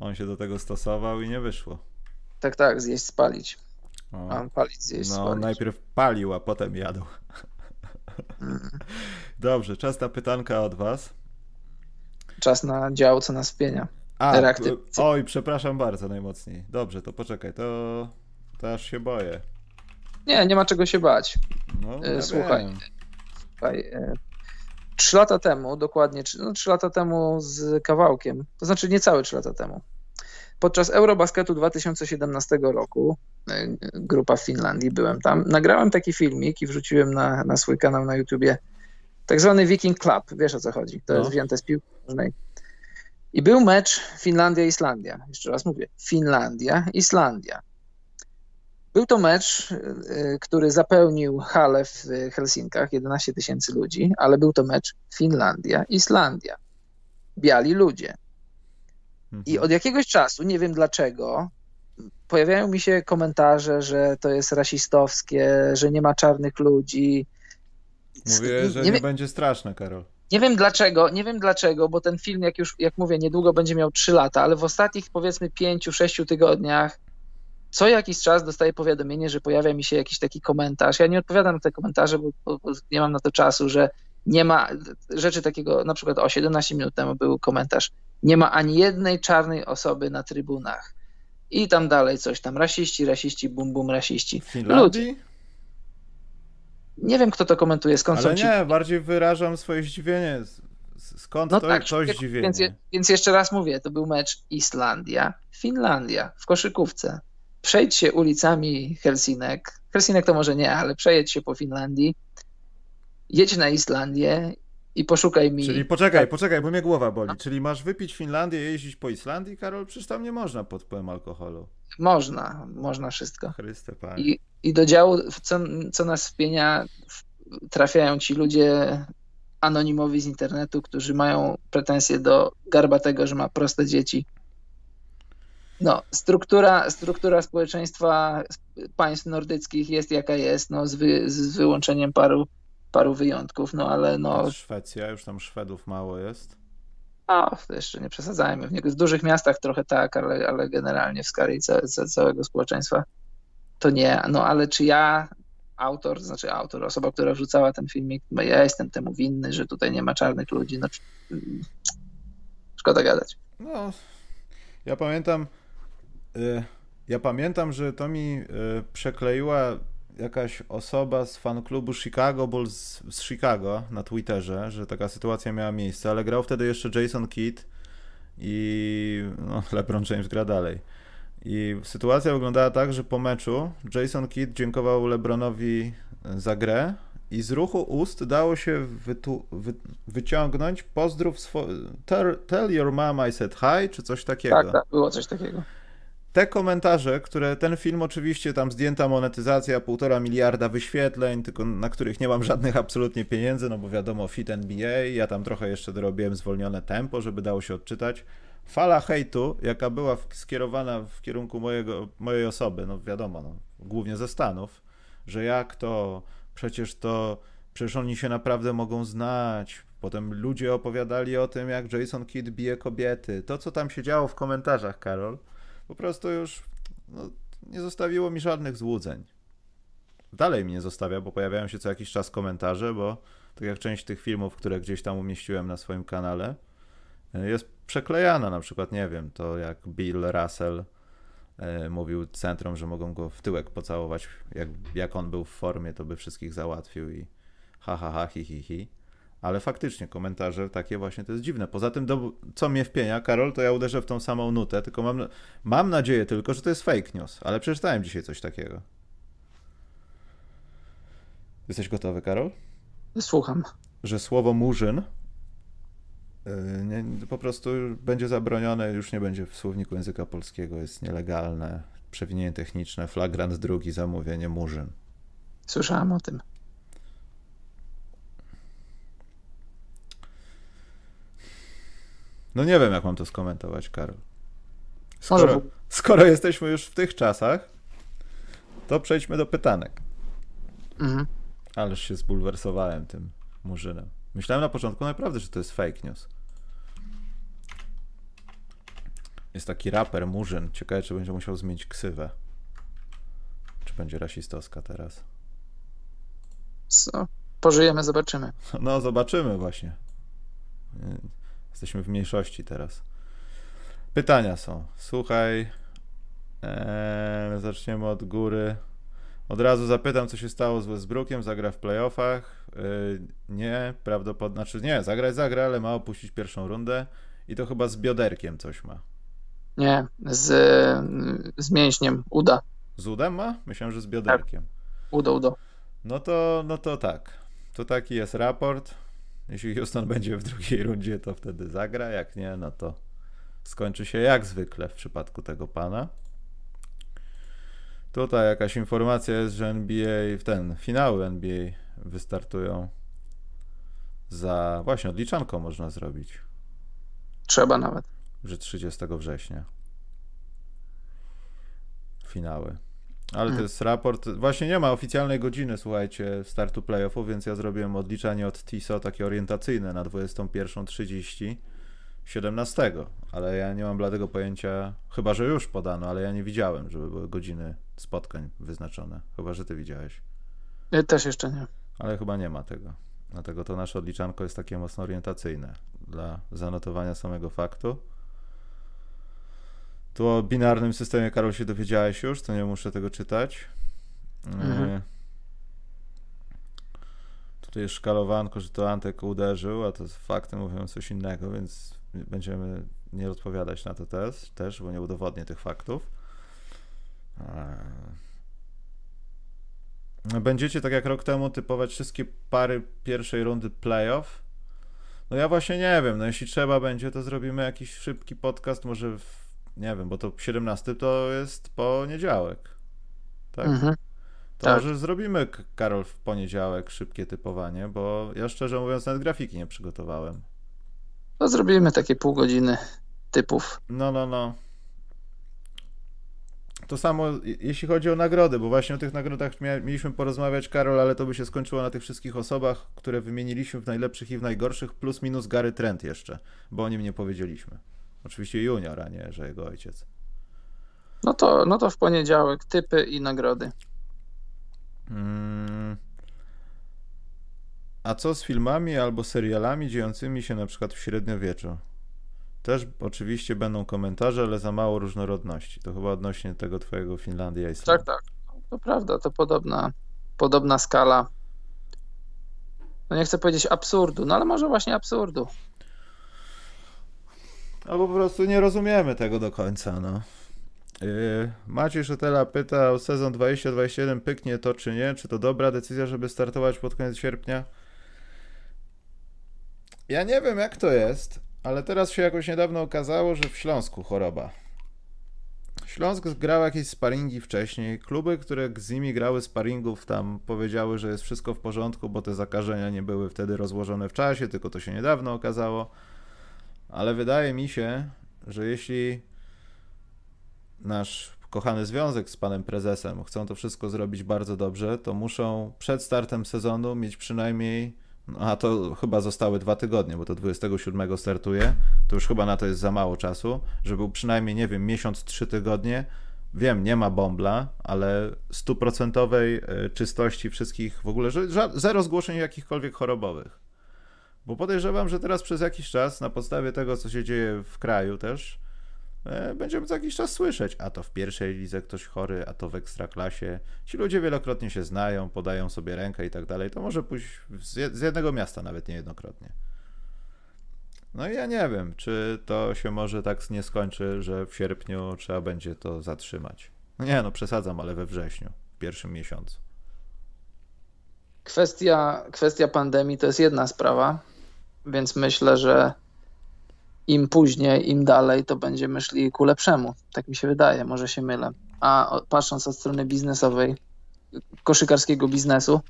On się do tego stosował i nie wyszło. Tak, tak, zjeść, spalić. O. A palić, zjeść, no, spalić. No, najpierw palił, a potem jadł. Mm. Dobrze, czas na pytanka od was. Czas na dział, co nas wpienia. A, oj, przepraszam bardzo najmocniej. Dobrze, to poczekaj, to, to aż się boję. Nie, nie ma czego się bać. No, ja słuchaj, słuchaj, trzy lata temu, dokładnie no, trzy lata temu z kawałkiem, to znaczy niecałe trzy lata temu, podczas Eurobasketu dwa tysiące siedemnastego roku, grupa w Finlandii, byłem tam, nagrałem taki filmik i wrzuciłem na, na swój kanał na YouTubie, tak zwany Viking Club, wiesz o co chodzi, to no. jest wzięte z piłki nożnej. I był mecz Finlandia-Islandia, jeszcze raz mówię, Finlandia-Islandia. Był to mecz, który zapełnił halę w Helsinkach, jedenaście tysięcy ludzi, ale był to mecz Finlandia-Islandia. Biali ludzie. I od jakiegoś czasu, nie wiem dlaczego, pojawiają mi się komentarze, że to jest rasistowskie, że nie ma czarnych ludzi. Mówię, że nie, nie będzie straszne, Karol. Nie wiem dlaczego, nie wiem dlaczego, bo ten film, jak już, jak mówię, niedługo będzie miał trzy lata, ale w ostatnich powiedzmy pięciu, sześciu tygodniach co jakiś czas dostaję powiadomienie, że pojawia mi się jakiś taki komentarz. Ja nie odpowiadam na te komentarze, bo, bo, bo nie mam na to czasu, że nie ma rzeczy takiego, na przykład o siedemnaście minut temu był komentarz, nie ma ani jednej czarnej osoby na trybunach. I tam dalej coś tam, rasiści, rasiści, bum, bum, rasiści. Ludzie. Nie wiem, kto to komentuje, skąd Ale są ci... nie, bardziej wyrażam swoje zdziwienie. Skąd no to tak, coś zdziwienie? Więc, więc jeszcze raz mówię, to był mecz Islandia, Finlandia w koszykówce. Przejdź się ulicami Helsinek, Helsinek to może nie, ale przejedź się po Finlandii, jedź na Islandię i poszukaj mi... Czyli poczekaj, tak. poczekaj, bo mnie głowa boli. No. Czyli masz wypić Finlandię, jeździć po Islandii, Karol? Przecież tam nie można pod wpływem alkoholu. Można, można wszystko. Chryste, Panie. I, i do działu, co, co nas wpienia, trafiają ci ludzie anonimowi z internetu, którzy mają pretensje do Garbatego, że ma proste dzieci. No, struktura, struktura społeczeństwa państw nordyckich jest jaka jest, no, z, wy, z wyłączeniem paru, paru wyjątków, no ale no... Szwecja, już tam Szwedów mało jest. A, jeszcze nie przesadzajmy. W dużych miastach trochę tak, ale, ale generalnie w skali ca- całego społeczeństwa to nie. No ale czy ja, autor, znaczy autor, osoba, która wrzucała ten filmik, no ja jestem temu winny, że tutaj nie ma czarnych ludzi, no szkoda gadać. No, ja pamiętam... Ja pamiętam, że to mi przekleiła jakaś osoba z fanklubu Chicago Bulls z Chicago na Twitterze, że taka sytuacja miała miejsce, ale grał wtedy jeszcze Jason Kidd i no, LeBron James gra dalej. I sytuacja wyglądała tak, że po meczu Jason Kidd dziękował LeBronowi za grę i z ruchu ust dało się wytu- wy- wyciągnąć pozdrów swo- tell, tell your mama I said hi, czy coś takiego. Tak, tak, było coś takiego. Te komentarze, które ten film oczywiście, tam zdjęta monetyzacja, półtora miliarda wyświetleń, tylko na których nie mam żadnych absolutnie pieniędzy, no bo wiadomo, fit N B A, ja tam trochę jeszcze dorobiłem zwolnione tempo, żeby dało się odczytać. Fala hejtu, jaka była skierowana w kierunku mojego, mojej osoby, no wiadomo, no, głównie ze Stanów, że jak to, przecież to, przecież oni się naprawdę mogą znać. Potem ludzie opowiadali o tym, jak Jason Kidd bije kobiety. To, co tam się działo w komentarzach, Karol, po prostu już no, nie zostawiło mi żadnych złudzeń. Dalej mnie zostawia, bo pojawiają się co jakiś czas komentarze, bo tak jak część tych filmów, które gdzieś tam umieściłem na swoim kanale, jest przeklejana, na przykład, nie wiem, to jak Bill Russell y, mówił centrom, że mogą go w tyłek pocałować, jak, jak on był w formie, to by wszystkich załatwił i ha, ha, ha, hi, hi, hi. Ale faktycznie komentarze takie właśnie to jest dziwne. Poza tym, do, co mnie wpienia, Karol, to ja uderzę w tą samą nutę, tylko mam, mam nadzieję tylko, że to jest fake news, ale przeczytałem dzisiaj coś takiego. Jesteś gotowy, Karol? Słucham. Że słowo murzyn yy, nie, po prostu będzie zabronione, już nie będzie w słowniku języka polskiego, jest nielegalne, przewinienie techniczne, flagrant drugi, zamówienie murzyn. Słyszałem o tym. No nie wiem, jak mam to skomentować, Karol. Skoro, skoro jesteśmy już w tych czasach, to przejdźmy do pytanek. Mhm. Ależ się zbulwersowałem tym murzynem. Myślałem na początku naprawdę, że to jest fake news. Jest taki raper Murzyn. Ciekawe, czy będzie musiał zmienić ksywę. Czy będzie rasistowska teraz? Co? Pożyjemy, zobaczymy. No, zobaczymy właśnie. Jesteśmy w mniejszości teraz. Pytania są. Słuchaj, eee, zaczniemy od góry. Od razu zapytam, co się stało z Westbrookiem. Zagra w playoffach. Yy, nie, prawdopodobnie. Znaczy nie, zagrać zagra, ale ma opuścić pierwszą rundę. I to chyba z bioderkiem coś ma. Nie, z, z mięśniem. Uda. Z udem ma? Myślałem, że z bioderkiem. Tak. Udo, udo. No to, no to tak. To taki jest raport. Jeśli Houston będzie w drugiej rundzie, to wtedy zagra, jak nie, no to skończy się jak zwykle w przypadku tego pana. Tutaj jakaś informacja jest, że N B A, w ten, finały N B A wystartują za, właśnie odliczanką można zrobić. Trzeba nawet. Że trzydziestego września. Finały. Ale hmm. to jest raport. Właśnie nie ma oficjalnej godziny, słuchajcie, startu playoffów, więc ja zrobiłem odliczanie od T I S O takie orientacyjne na dwudziestą pierwszą trzydzieści siedemnastego, ale ja nie mam bladego pojęcia, chyba że już podano, ale ja nie widziałem, żeby były godziny spotkań wyznaczone. Chyba że ty widziałeś. Ja też jeszcze nie. Ale chyba nie ma tego. Dlatego to nasze odliczanko jest takie mocno orientacyjne dla zanotowania samego faktu. Tu o binarnym systemie, Karol, się dowiedziałeś już, to nie muszę tego czytać. Mhm. E... Tutaj jest szkalowanko, że to Antek uderzył, a to fakty mówią coś innego, więc będziemy nie odpowiadać na to też, też bo nie udowodnię tych faktów. E... Będziecie, tak jak rok temu, typować wszystkie pary pierwszej rundy playoff? No ja właśnie nie wiem, no jeśli trzeba będzie, to zrobimy jakiś szybki podcast, może w nie wiem, bo to siedemnasty to jest poniedziałek, tak? Mm-hmm. To tak. Że zrobimy, Karol, w poniedziałek szybkie typowanie, bo ja szczerze mówiąc nawet grafiki nie przygotowałem. To zrobimy takie pół godziny typów. No, no, no. To samo jeśli chodzi o nagrody, bo właśnie o tych nagrodach mieliśmy porozmawiać, Karol, ale to by się skończyło na tych wszystkich osobach, które wymieniliśmy w najlepszych i w najgorszych, plus minus Gary Trent jeszcze, bo o nim nie powiedzieliśmy. Oczywiście junior, a nie, że jego ojciec. No to, no to w poniedziałek typy i nagrody. Hmm. A co z filmami albo serialami dziejącymi się na przykład w średniowieczu? Też oczywiście będą komentarze, ale za mało różnorodności. To chyba odnośnie tego twojego Finlandii i Islandii. Tak, tak. To prawda, to podobna, podobna skala. No nie chcę powiedzieć absurdu, no ale może właśnie absurdu. Albo po prostu nie rozumiemy tego do końca, no. Yy, Maciej Szetela pyta o sezon dwadzieścia dwadzieścia jeden, pyknie to czy nie? Czy to dobra decyzja, żeby startować pod koniec sierpnia? Ja nie wiem, jak to jest, ale teraz się jakoś niedawno okazało, że w Śląsku choroba. Śląsk grał jakieś sparingi wcześniej. Kluby, które z nimi grały sparingów, tam powiedziały, że jest wszystko w porządku, bo te zakażenia nie były wtedy rozłożone w czasie, tylko to się niedawno okazało. Ale wydaje mi się, że jeśli nasz kochany związek z panem prezesem chcą to wszystko zrobić bardzo dobrze, to muszą przed startem sezonu mieć przynajmniej, no a to chyba zostały dwa tygodnie, bo to dwudziestego siódmego startuje, to już chyba na to jest za mało czasu, że był przynajmniej, nie wiem, miesiąc, trzy tygodnie, wiem, nie ma bąbla, ale stuprocentowej czystości wszystkich w ogóle, zero zgłoszeń jakichkolwiek chorobowych. Bo podejrzewam, że teraz przez jakiś czas, na podstawie tego, co się dzieje w kraju też, e, będziemy co jakiś czas słyszeć, a to w pierwszej lidze ktoś chory, a to w ekstraklasie. Ci ludzie wielokrotnie się znają, podają sobie rękę i tak dalej. To może pójść z jednego miasta nawet niejednokrotnie. No i ja nie wiem, czy to się może tak nie skończy, że w sierpniu trzeba będzie to zatrzymać. No nie, no przesadzam, ale we wrześniu, w pierwszym miesiącu. Kwestia, kwestia pandemii to jest jedna sprawa. Więc myślę, że im później, im dalej, to będziemy szli ku lepszemu. Tak mi się wydaje, może się mylę. A patrząc od strony biznesowej, koszykarskiego biznesu,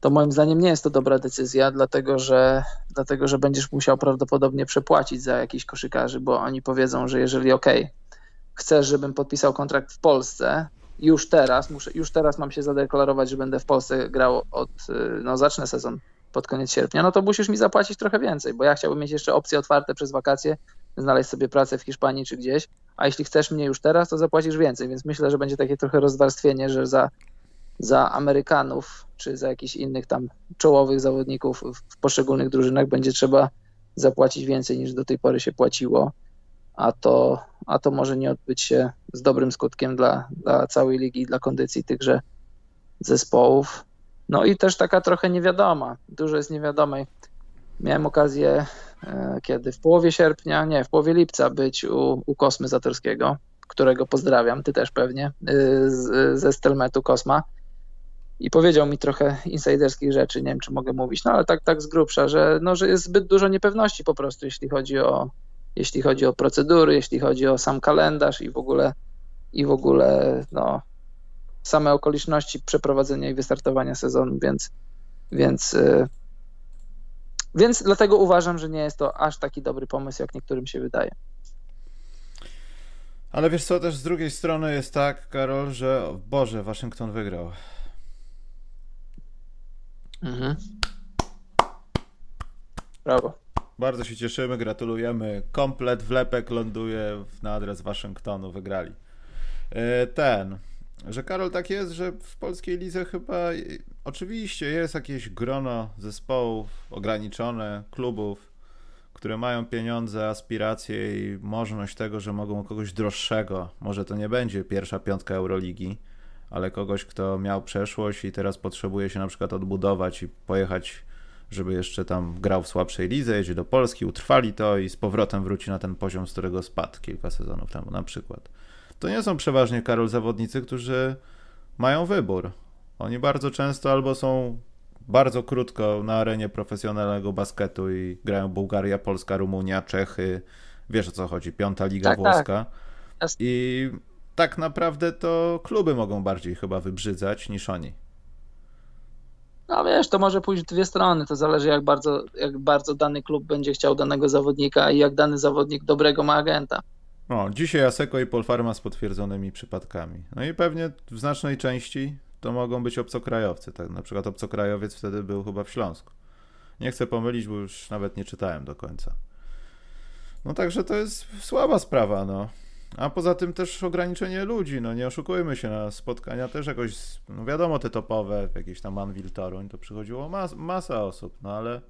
to moim zdaniem nie jest to dobra decyzja, dlatego że, dlatego, że będziesz musiał prawdopodobnie przepłacić za jakichś koszykarzy, bo oni powiedzą, że jeżeli ok, chcesz, żebym podpisał kontrakt w Polsce, już teraz, muszę, już teraz mam się zadeklarować, że będę w Polsce grał od, no zacznę sezon pod koniec sierpnia, no to musisz mi zapłacić trochę więcej, bo ja chciałbym mieć jeszcze opcje otwarte przez wakacje, znaleźć sobie pracę w Hiszpanii czy gdzieś, a jeśli chcesz mnie już teraz, to zapłacisz więcej, więc myślę, że będzie takie trochę rozwarstwienie, że za, za Amerykanów czy za jakichś innych tam czołowych zawodników w poszczególnych drużynach będzie trzeba zapłacić więcej niż do tej pory się płaciło, a to, a to może nie odbyć się z dobrym skutkiem dla, dla całej ligi i dla kondycji tychże zespołów. No i też taka trochę niewiadoma, dużo jest niewiadomej. Miałem okazję, e, kiedy w połowie sierpnia, nie, w połowie lipca być u, u Kosmy Zatorskiego, którego pozdrawiam, ty też pewnie, y, z, ze Stelmetu Kosma, i powiedział mi trochę insajderskich rzeczy, nie wiem, czy mogę mówić, no ale tak, tak z grubsza, że, no, że jest zbyt dużo niepewności po prostu, jeśli chodzi o, jeśli chodzi o procedury, jeśli chodzi o sam kalendarz i w ogóle, i w ogóle, no... same okoliczności przeprowadzenia i wystartowania sezonu, więc, więc, yy, więc dlatego uważam, że nie jest to aż taki dobry pomysł, jak niektórym się wydaje. Ale wiesz co, też z drugiej strony jest tak, Karol, że o Boże, Waszyngton wygrał. Mhm. Brawo. Bardzo się cieszymy, gratulujemy. Komplet wlepek ląduje na adres Waszyngtonu, wygrali. Ten, że Karol, tak jest, że w polskiej lidze chyba oczywiście jest jakieś grono zespołów ograniczone, klubów, które mają pieniądze, aspiracje i możliwość tego, że mogą kogoś droższego. Może to nie będzie pierwsza piątka Euroligi, ale kogoś, kto miał przeszłość i teraz potrzebuje się na przykład odbudować i pojechać, żeby jeszcze tam grał w słabszej lidze, jedzie do Polski, utrwali to i z powrotem wróci na ten poziom, z którego spadł kilka sezonów temu na przykład. To nie są przeważnie, Karol, zawodnicy, którzy mają wybór. Oni bardzo często albo są bardzo krótko na arenie profesjonalnego basketu i grają Bułgaria, Polska, Rumunia, Czechy, wiesz o co chodzi, piąta liga tak, włoska. Tak. I tak naprawdę to kluby mogą bardziej chyba wybrzydzać niż oni. No wiesz, to może pójść w dwie strony, to zależy jak bardzo, jak bardzo dany klub będzie chciał danego zawodnika i jak dany zawodnik dobrego ma agenta. No, dzisiaj Asseco i Polpharma z potwierdzonymi przypadkami. No i pewnie w znacznej części to mogą być obcokrajowcy. Tak? Na przykład obcokrajowiec wtedy był chyba w Śląsku. Nie chcę pomylić, bo już nawet nie czytałem do końca. No także to jest słaba sprawa, no. A poza tym też ograniczenie ludzi, no nie oszukujmy się, na spotkania też jakoś, no wiadomo, te topowe, jakieś tam Anwil Toruń, to przychodziło mas- masa osób, no ale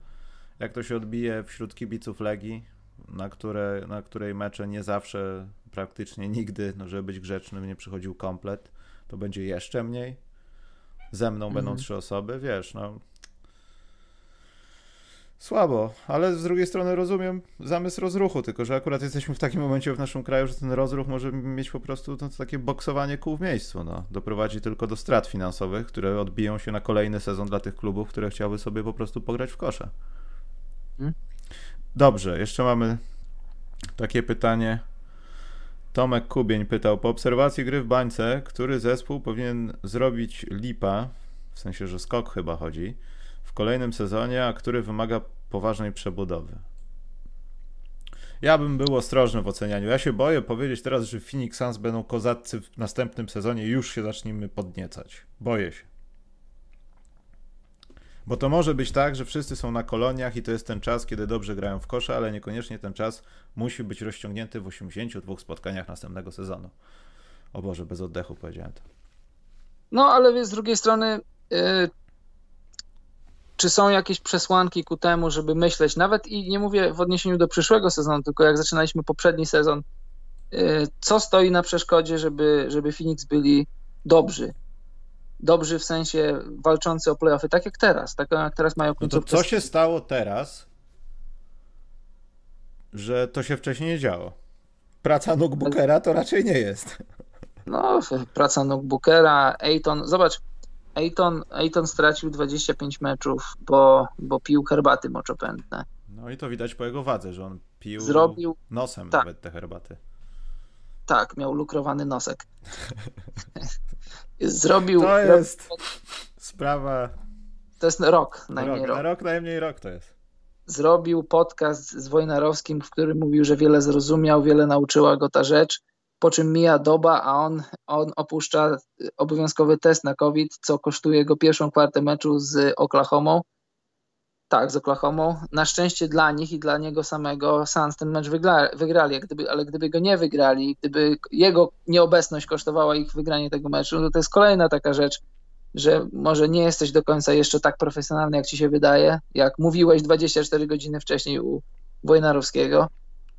jak to się odbije wśród kibiców Legii, na, które, na której mecze nie zawsze, praktycznie nigdy, no żeby być grzecznym, nie przychodził komplet, to będzie jeszcze mniej. Ze mną mhm. będą trzy osoby, wiesz, no. Słabo, ale z drugiej strony rozumiem zamysł rozruchu, tylko że akurat jesteśmy w takim momencie w naszym kraju, że ten rozruch może mieć po prostu no, takie boksowanie kół w miejscu. No. Doprowadzi tylko do strat finansowych, które odbiją się na kolejny sezon dla tych klubów, które chciały sobie po prostu pograć w kosze. Hmm? Dobrze, jeszcze mamy takie pytanie. Tomek Kubień pytał, po obserwacji gry w bańce, który zespół powinien zrobić lipa, w sensie, że skok chyba chodzi, w kolejnym sezonie, a który wymaga poważnej przebudowy. Ja bym był ostrożny w ocenianiu. Ja się boję powiedzieć teraz, że Phoenix Suns będą kozaccy w następnym sezonie i już się zaczniemy podniecać. Boję się. Bo to może być tak, że wszyscy są na koloniach i to jest ten czas, kiedy dobrze grają w kosza, ale niekoniecznie ten czas musi być rozciągnięty w osiemdziesięciu dwóch spotkaniach następnego sezonu. O Boże, bez oddechu powiedziałem to. No, ale z drugiej strony... Yy... Czy są jakieś przesłanki ku temu, żeby myśleć, nawet i nie mówię w odniesieniu do przyszłego sezonu, tylko jak zaczynaliśmy poprzedni sezon, co stoi na przeszkodzie, żeby, żeby Phoenix byli dobrzy? Dobrzy w sensie walczący o play-offy, tak jak teraz, tak jak teraz mają końcówkę. No to co się stało teraz, że to się wcześniej nie działo? Praca Nuk Bookera to raczej nie jest. No, praca Nuk Bookera, Ayton, zobacz, Ayton, Ayton stracił dwadzieścia pięć meczów, bo, bo pił herbaty moczopędne. No i to widać po jego wadze, że on pił Zrobił... nosem tak. nawet te herbaty. Tak, miał lukrowany nosek. Zrobił... To jest rob... sprawa... To jest rok, najmniej rok. rok. Na rok najmniej rok to jest. Zrobił podcast z Wojnarowskim, w którym mówił, że wiele zrozumiał, wiele nauczyła go ta rzecz. Po czym mija doba, a on, on opuszcza obowiązkowy test na COVID, co kosztuje go pierwszą kwartę meczu z Oklahomą. Tak, z Oklahomą. Na szczęście dla nich i dla niego samego Suns ten mecz wygra, wygrali, gdyby, ale gdyby go nie wygrali, gdyby jego nieobecność kosztowała ich wygranie tego meczu, no to jest kolejna taka rzecz, że może nie jesteś do końca jeszcze tak profesjonalny, jak ci się wydaje, jak mówiłeś dwadzieścia cztery godziny wcześniej u Wojnarowskiego.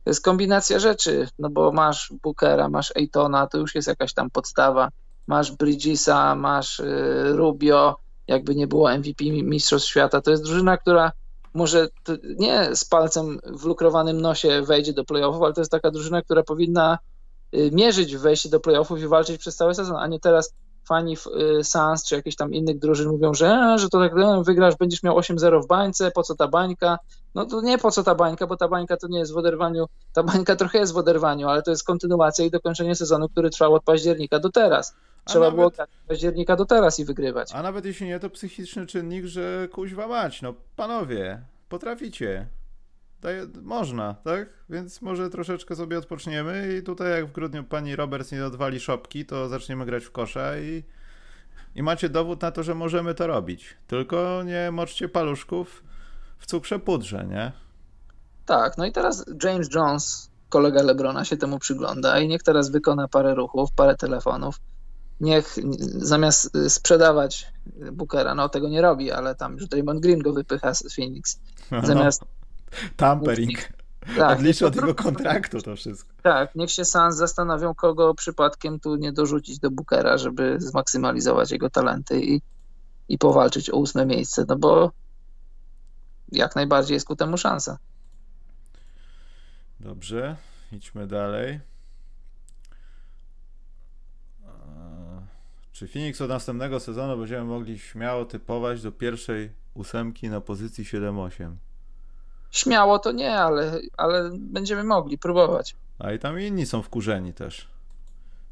To jest kombinacja rzeczy, no bo masz Bookera, masz Aytona, to już jest jakaś tam podstawa, masz Bridgesa, masz Rubio, jakby nie było M V P Mistrzostw Świata, to jest drużyna, która może nie z palcem w lukrowanym nosie wejdzie do playoffów, ale to jest taka drużyna, która powinna mierzyć w wejście do playoffów i walczyć przez cały sezon, a nie teraz fani Suns czy jakichś tam innych drużyn mówią, że, że to tak wygrasz, będziesz miał osiem zero w bańce, po co ta bańka? No to nie po co ta bańka, bo ta bańka to nie jest w oderwaniu, ta bańka trochę jest w oderwaniu, ale to jest kontynuacja i dokończenie sezonu, który trwał od października do teraz. Trzeba nawet, było od października do teraz i wygrywać. A nawet jeśli nie, to psychiczny czynnik, że kuźwa mać, no panowie, potraficie. Daje, można, tak? Więc może troszeczkę sobie odpoczniemy i tutaj jak w grudniu pani Roberts nie odwali szopki, to zaczniemy grać w kosza i, i macie dowód na to, że możemy to robić. Tylko nie moczcie paluszków w cukrze pudrze, nie? Tak, no i teraz James Jones, kolega LeBrona, się temu przygląda i niech teraz wykona parę ruchów, parę telefonów. Niech zamiast sprzedawać Bookera, no tego nie robi, ale tam już Draymond Green go wypycha z Phoenix. Zamiast no. Tampering. Tak, odliczy od jego kontraktu to wszystko. Tak, niech się Suns zastanowią, kogo przypadkiem tu nie dorzucić do Bookera, żeby zmaksymalizować jego talenty i, i powalczyć o ósme miejsce, no bo jak najbardziej jest ku temu szansa. Dobrze, idźmy dalej. Czy Phoenix od następnego sezonu będziemy mogli śmiało typować do pierwszej ósemki na pozycji siedem osiem? Śmiało to nie, ale, ale będziemy mogli próbować. A i tam inni są wkurzeni też.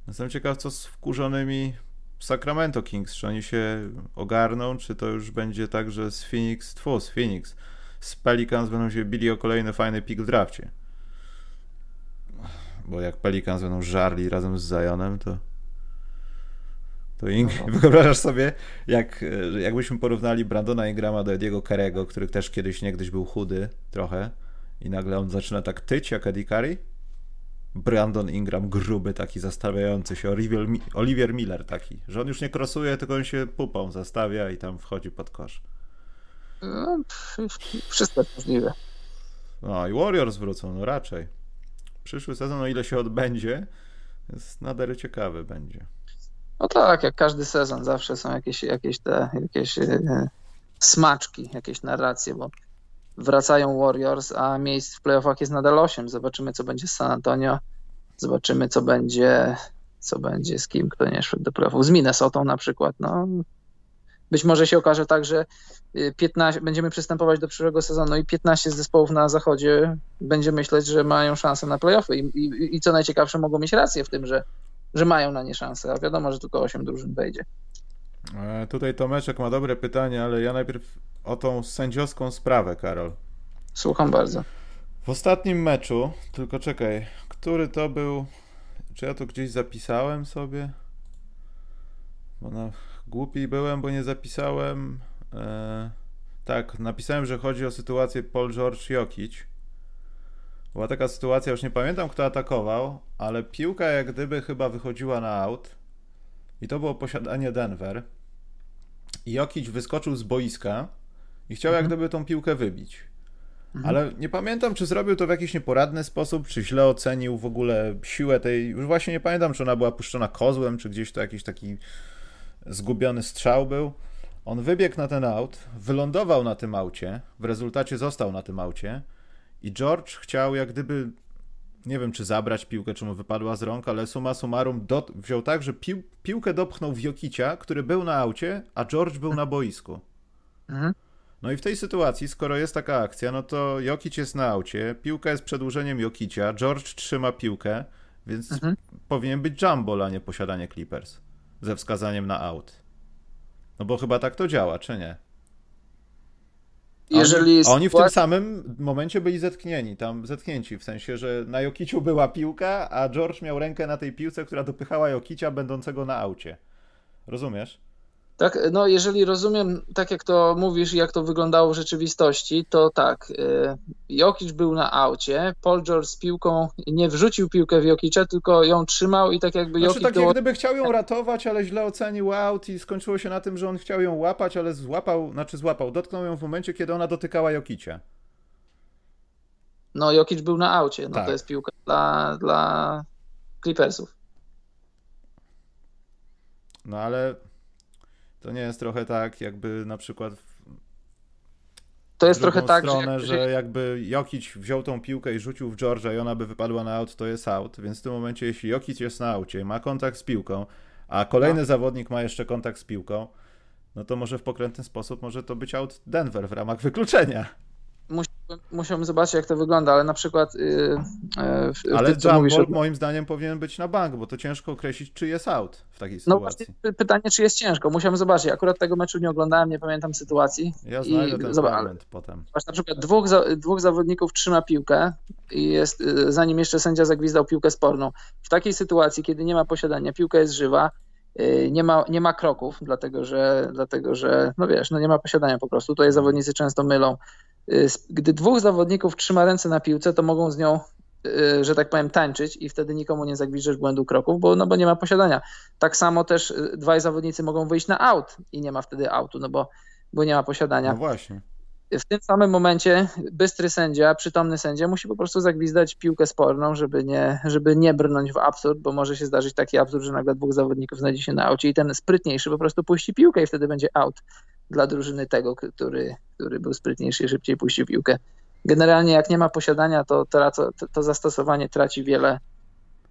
Jestem ciekaw, co z wkurzonymi Sacramento Kings. Czy oni się ogarną, czy to już będzie tak, że z Phoenix, tfu, z Phoenix, z Pelicans będą się bili o kolejny fajny pik w drafcie. Bo jak Pelicans będą żarli razem z Zionem, to... To Ing... no. Wyobrażasz sobie, jak, jakbyśmy porównali Brandona Ingrama do Ediego Carego, który też kiedyś niegdyś był chudy trochę i nagle on zaczyna tak tyć jak Eddie Curry? Brandon Ingram gruby taki, zastawiający się, Oliver, Oliver Miller taki, że on już nie krosuje, tylko on się pupą zastawia i tam wchodzi pod kosz. No, wszystko jest możliwe. No i Warriors wrócą, no raczej. Przyszły sezon, o ile się odbędzie, jest nader ciekawy będzie. No tak, jak każdy sezon zawsze są jakieś, jakieś te jakieś e, smaczki, jakieś narracje, bo wracają Warriors, a miejsc w playoffach jest nadal osiem. Zobaczymy, co będzie z San Antonio, zobaczymy, co będzie, co będzie z kim, kto nie szedł do playoffów, z Minnesotą na przykład. No, być może się okaże tak, że piętnaście, będziemy przystępować do przyszłego sezonu i piętnaście z zespołów na zachodzie będzie myśleć, że mają szansę na playoffy i, i, i co najciekawsze, mogą mieć rację w tym, że że mają na nie szansę, a wiadomo, że tylko osiem drużyn wejdzie. E, tutaj Tomeczek ma dobre pytanie, ale ja najpierw o tą sędziowską sprawę, Karol. Słucham bardzo. W ostatnim meczu, tylko czekaj, który to był, czy ja to gdzieś zapisałem sobie? Bo na... głupi byłem, bo nie zapisałem. E... Tak, napisałem, że chodzi o sytuację Paul George Jokic. Była taka sytuacja, już nie pamiętam, kto atakował, ale piłka jak gdyby chyba wychodziła na out i to było posiadanie Denver i Jokic wyskoczył z boiska i chciał mhm. jak gdyby tą piłkę wybić. Mhm. Ale nie pamiętam, czy zrobił to w jakiś nieporadny sposób, czy źle ocenił w ogóle siłę tej... Już właśnie nie pamiętam, czy ona była puszczona kozłem, czy gdzieś to jakiś taki zgubiony strzał był. On wybiegł na ten out, wylądował na tym aucie, w rezultacie został na tym aucie. I George chciał jak gdyby, nie wiem czy zabrać piłkę, czy mu wypadła z rąk, ale summa summarum do, wziął tak, że pił, piłkę dopchnął w Jokicia, który był na aucie, a George był na boisku. Mhm. No i w tej sytuacji, skoro jest taka akcja, no to Jokic jest na aucie, piłka jest przedłużeniem Jokicia, George trzyma piłkę, więc mhm. powinien być jump ball, a nie posiadanie Clippers ze wskazaniem na out. No bo chyba tak to działa, czy nie? Jeżeli oni, oni w tym samym momencie byli zetknieni, tam zetknięci, w sensie, że na Jokiciu była piłka, a George miał rękę na tej piłce, która dopychała Jokicia będącego na aucie. Rozumiesz? Tak, no jeżeli rozumiem, tak jak to mówisz i jak to wyglądało w rzeczywistości, to tak, Jokic był na aucie, Paul George z piłką nie wrzucił piłkę w Jokicia, tylko ją trzymał i tak jakby Jokic... Znaczy tak do... jak gdyby chciał ją ratować, ale źle ocenił aut i skończyło się na tym, że on chciał ją łapać, ale złapał, znaczy złapał, dotknął ją w momencie, kiedy ona dotykała Jokicia. No Jokic był na aucie, no tak. To jest piłka dla, dla Clippersów. No ale... To nie jest trochę tak, jakby na przykład w to jest trochę tak, stronę, że, jak... że jakby Jokic wziął tą piłkę i rzucił w George'a i ona by wypadła na out, to jest out, więc w tym momencie jeśli Jokic jest na aucie, ma kontakt z piłką, a kolejny no. zawodnik ma jeszcze kontakt z piłką, no to może w pokrętny sposób może to być out Denver w ramach wykluczenia. Musi musiałbym zobaczyć, jak to wygląda, ale na przykład... Yy, yy, ale ty, mówisz, ball, moim zdaniem powinien być na bank, bo to ciężko określić, czy jest out w takiej no sytuacji. No właśnie pytanie, czy jest ciężko. Musiałem zobaczyć. Akurat tego meczu nie oglądałem, nie pamiętam sytuacji. Ja znajdę ten zobacz, moment potem. Zobacz, na przykład dwóch, za, dwóch zawodników trzyma piłkę i jest, zanim jeszcze sędzia zagwizdał piłkę sporną. W takiej sytuacji, kiedy nie ma posiadania, piłka jest żywa, Nie ma, nie ma kroków, dlatego że, dlatego że, no wiesz, no nie ma posiadania po prostu. Tutaj zawodnicy często mylą. Gdy dwóch zawodników trzyma ręce na piłce, to mogą z nią, że tak powiem, tańczyć i wtedy nikomu nie zagwiżdżasz błędu kroków, bo, no bo nie ma posiadania. Tak samo też dwaj zawodnicy mogą wyjść na out i nie ma wtedy outu, no bo, bo nie ma posiadania. No właśnie. W tym samym momencie bystry sędzia, przytomny sędzia musi po prostu zagwizdać piłkę sporną, żeby nie, żeby nie brnąć w absurd, bo może się zdarzyć taki absurd, że nagle dwóch zawodników znajdzie się na aucie i ten sprytniejszy po prostu puści piłkę i wtedy będzie out dla drużyny tego, który, który był sprytniejszy i szybciej puścił piłkę. Generalnie jak nie ma posiadania, to, to, to zastosowanie traci wiele,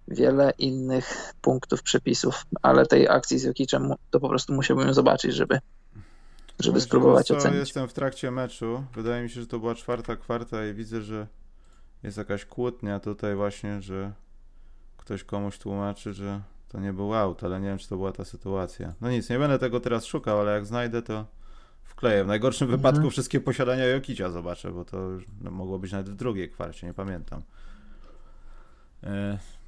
wiele innych punktów przepisów, ale tej akcji z Jokiczem to po prostu musiałbym zobaczyć, żeby żeby Myślę, spróbować co, ocenić. Jestem w trakcie meczu, wydaje mi się, że to była czwarta kwarta i widzę, że jest jakaś kłótnia tutaj właśnie, że ktoś komuś tłumaczy, że to nie był out, ale nie wiem, czy to była ta sytuacja. No nic, nie będę tego teraz szukał, ale jak znajdę, to wkleję. W najgorszym mhm. wypadku wszystkie posiadania Jokicia zobaczę, bo to już mogło być nawet w drugiej kwarcie, nie pamiętam.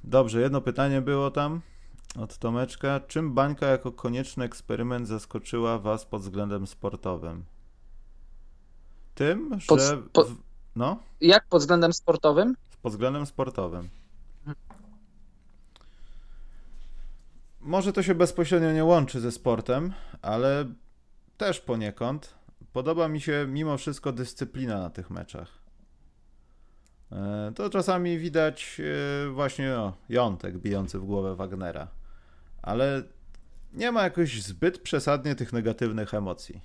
Dobrze, jedno pytanie było tam. Od Tomeczka. Czym bańka jako konieczny eksperyment zaskoczyła was pod względem sportowym? Tym, pod, że... Po, no? Jak pod względem sportowym? Pod względem sportowym. Może to się bezpośrednio nie łączy ze sportem, ale też poniekąd. Podoba mi się mimo wszystko dyscyplina na tych meczach. To czasami widać właśnie no, Jątek bijący w głowę Wagnera, ale nie ma jakoś zbyt przesadnie tych negatywnych emocji.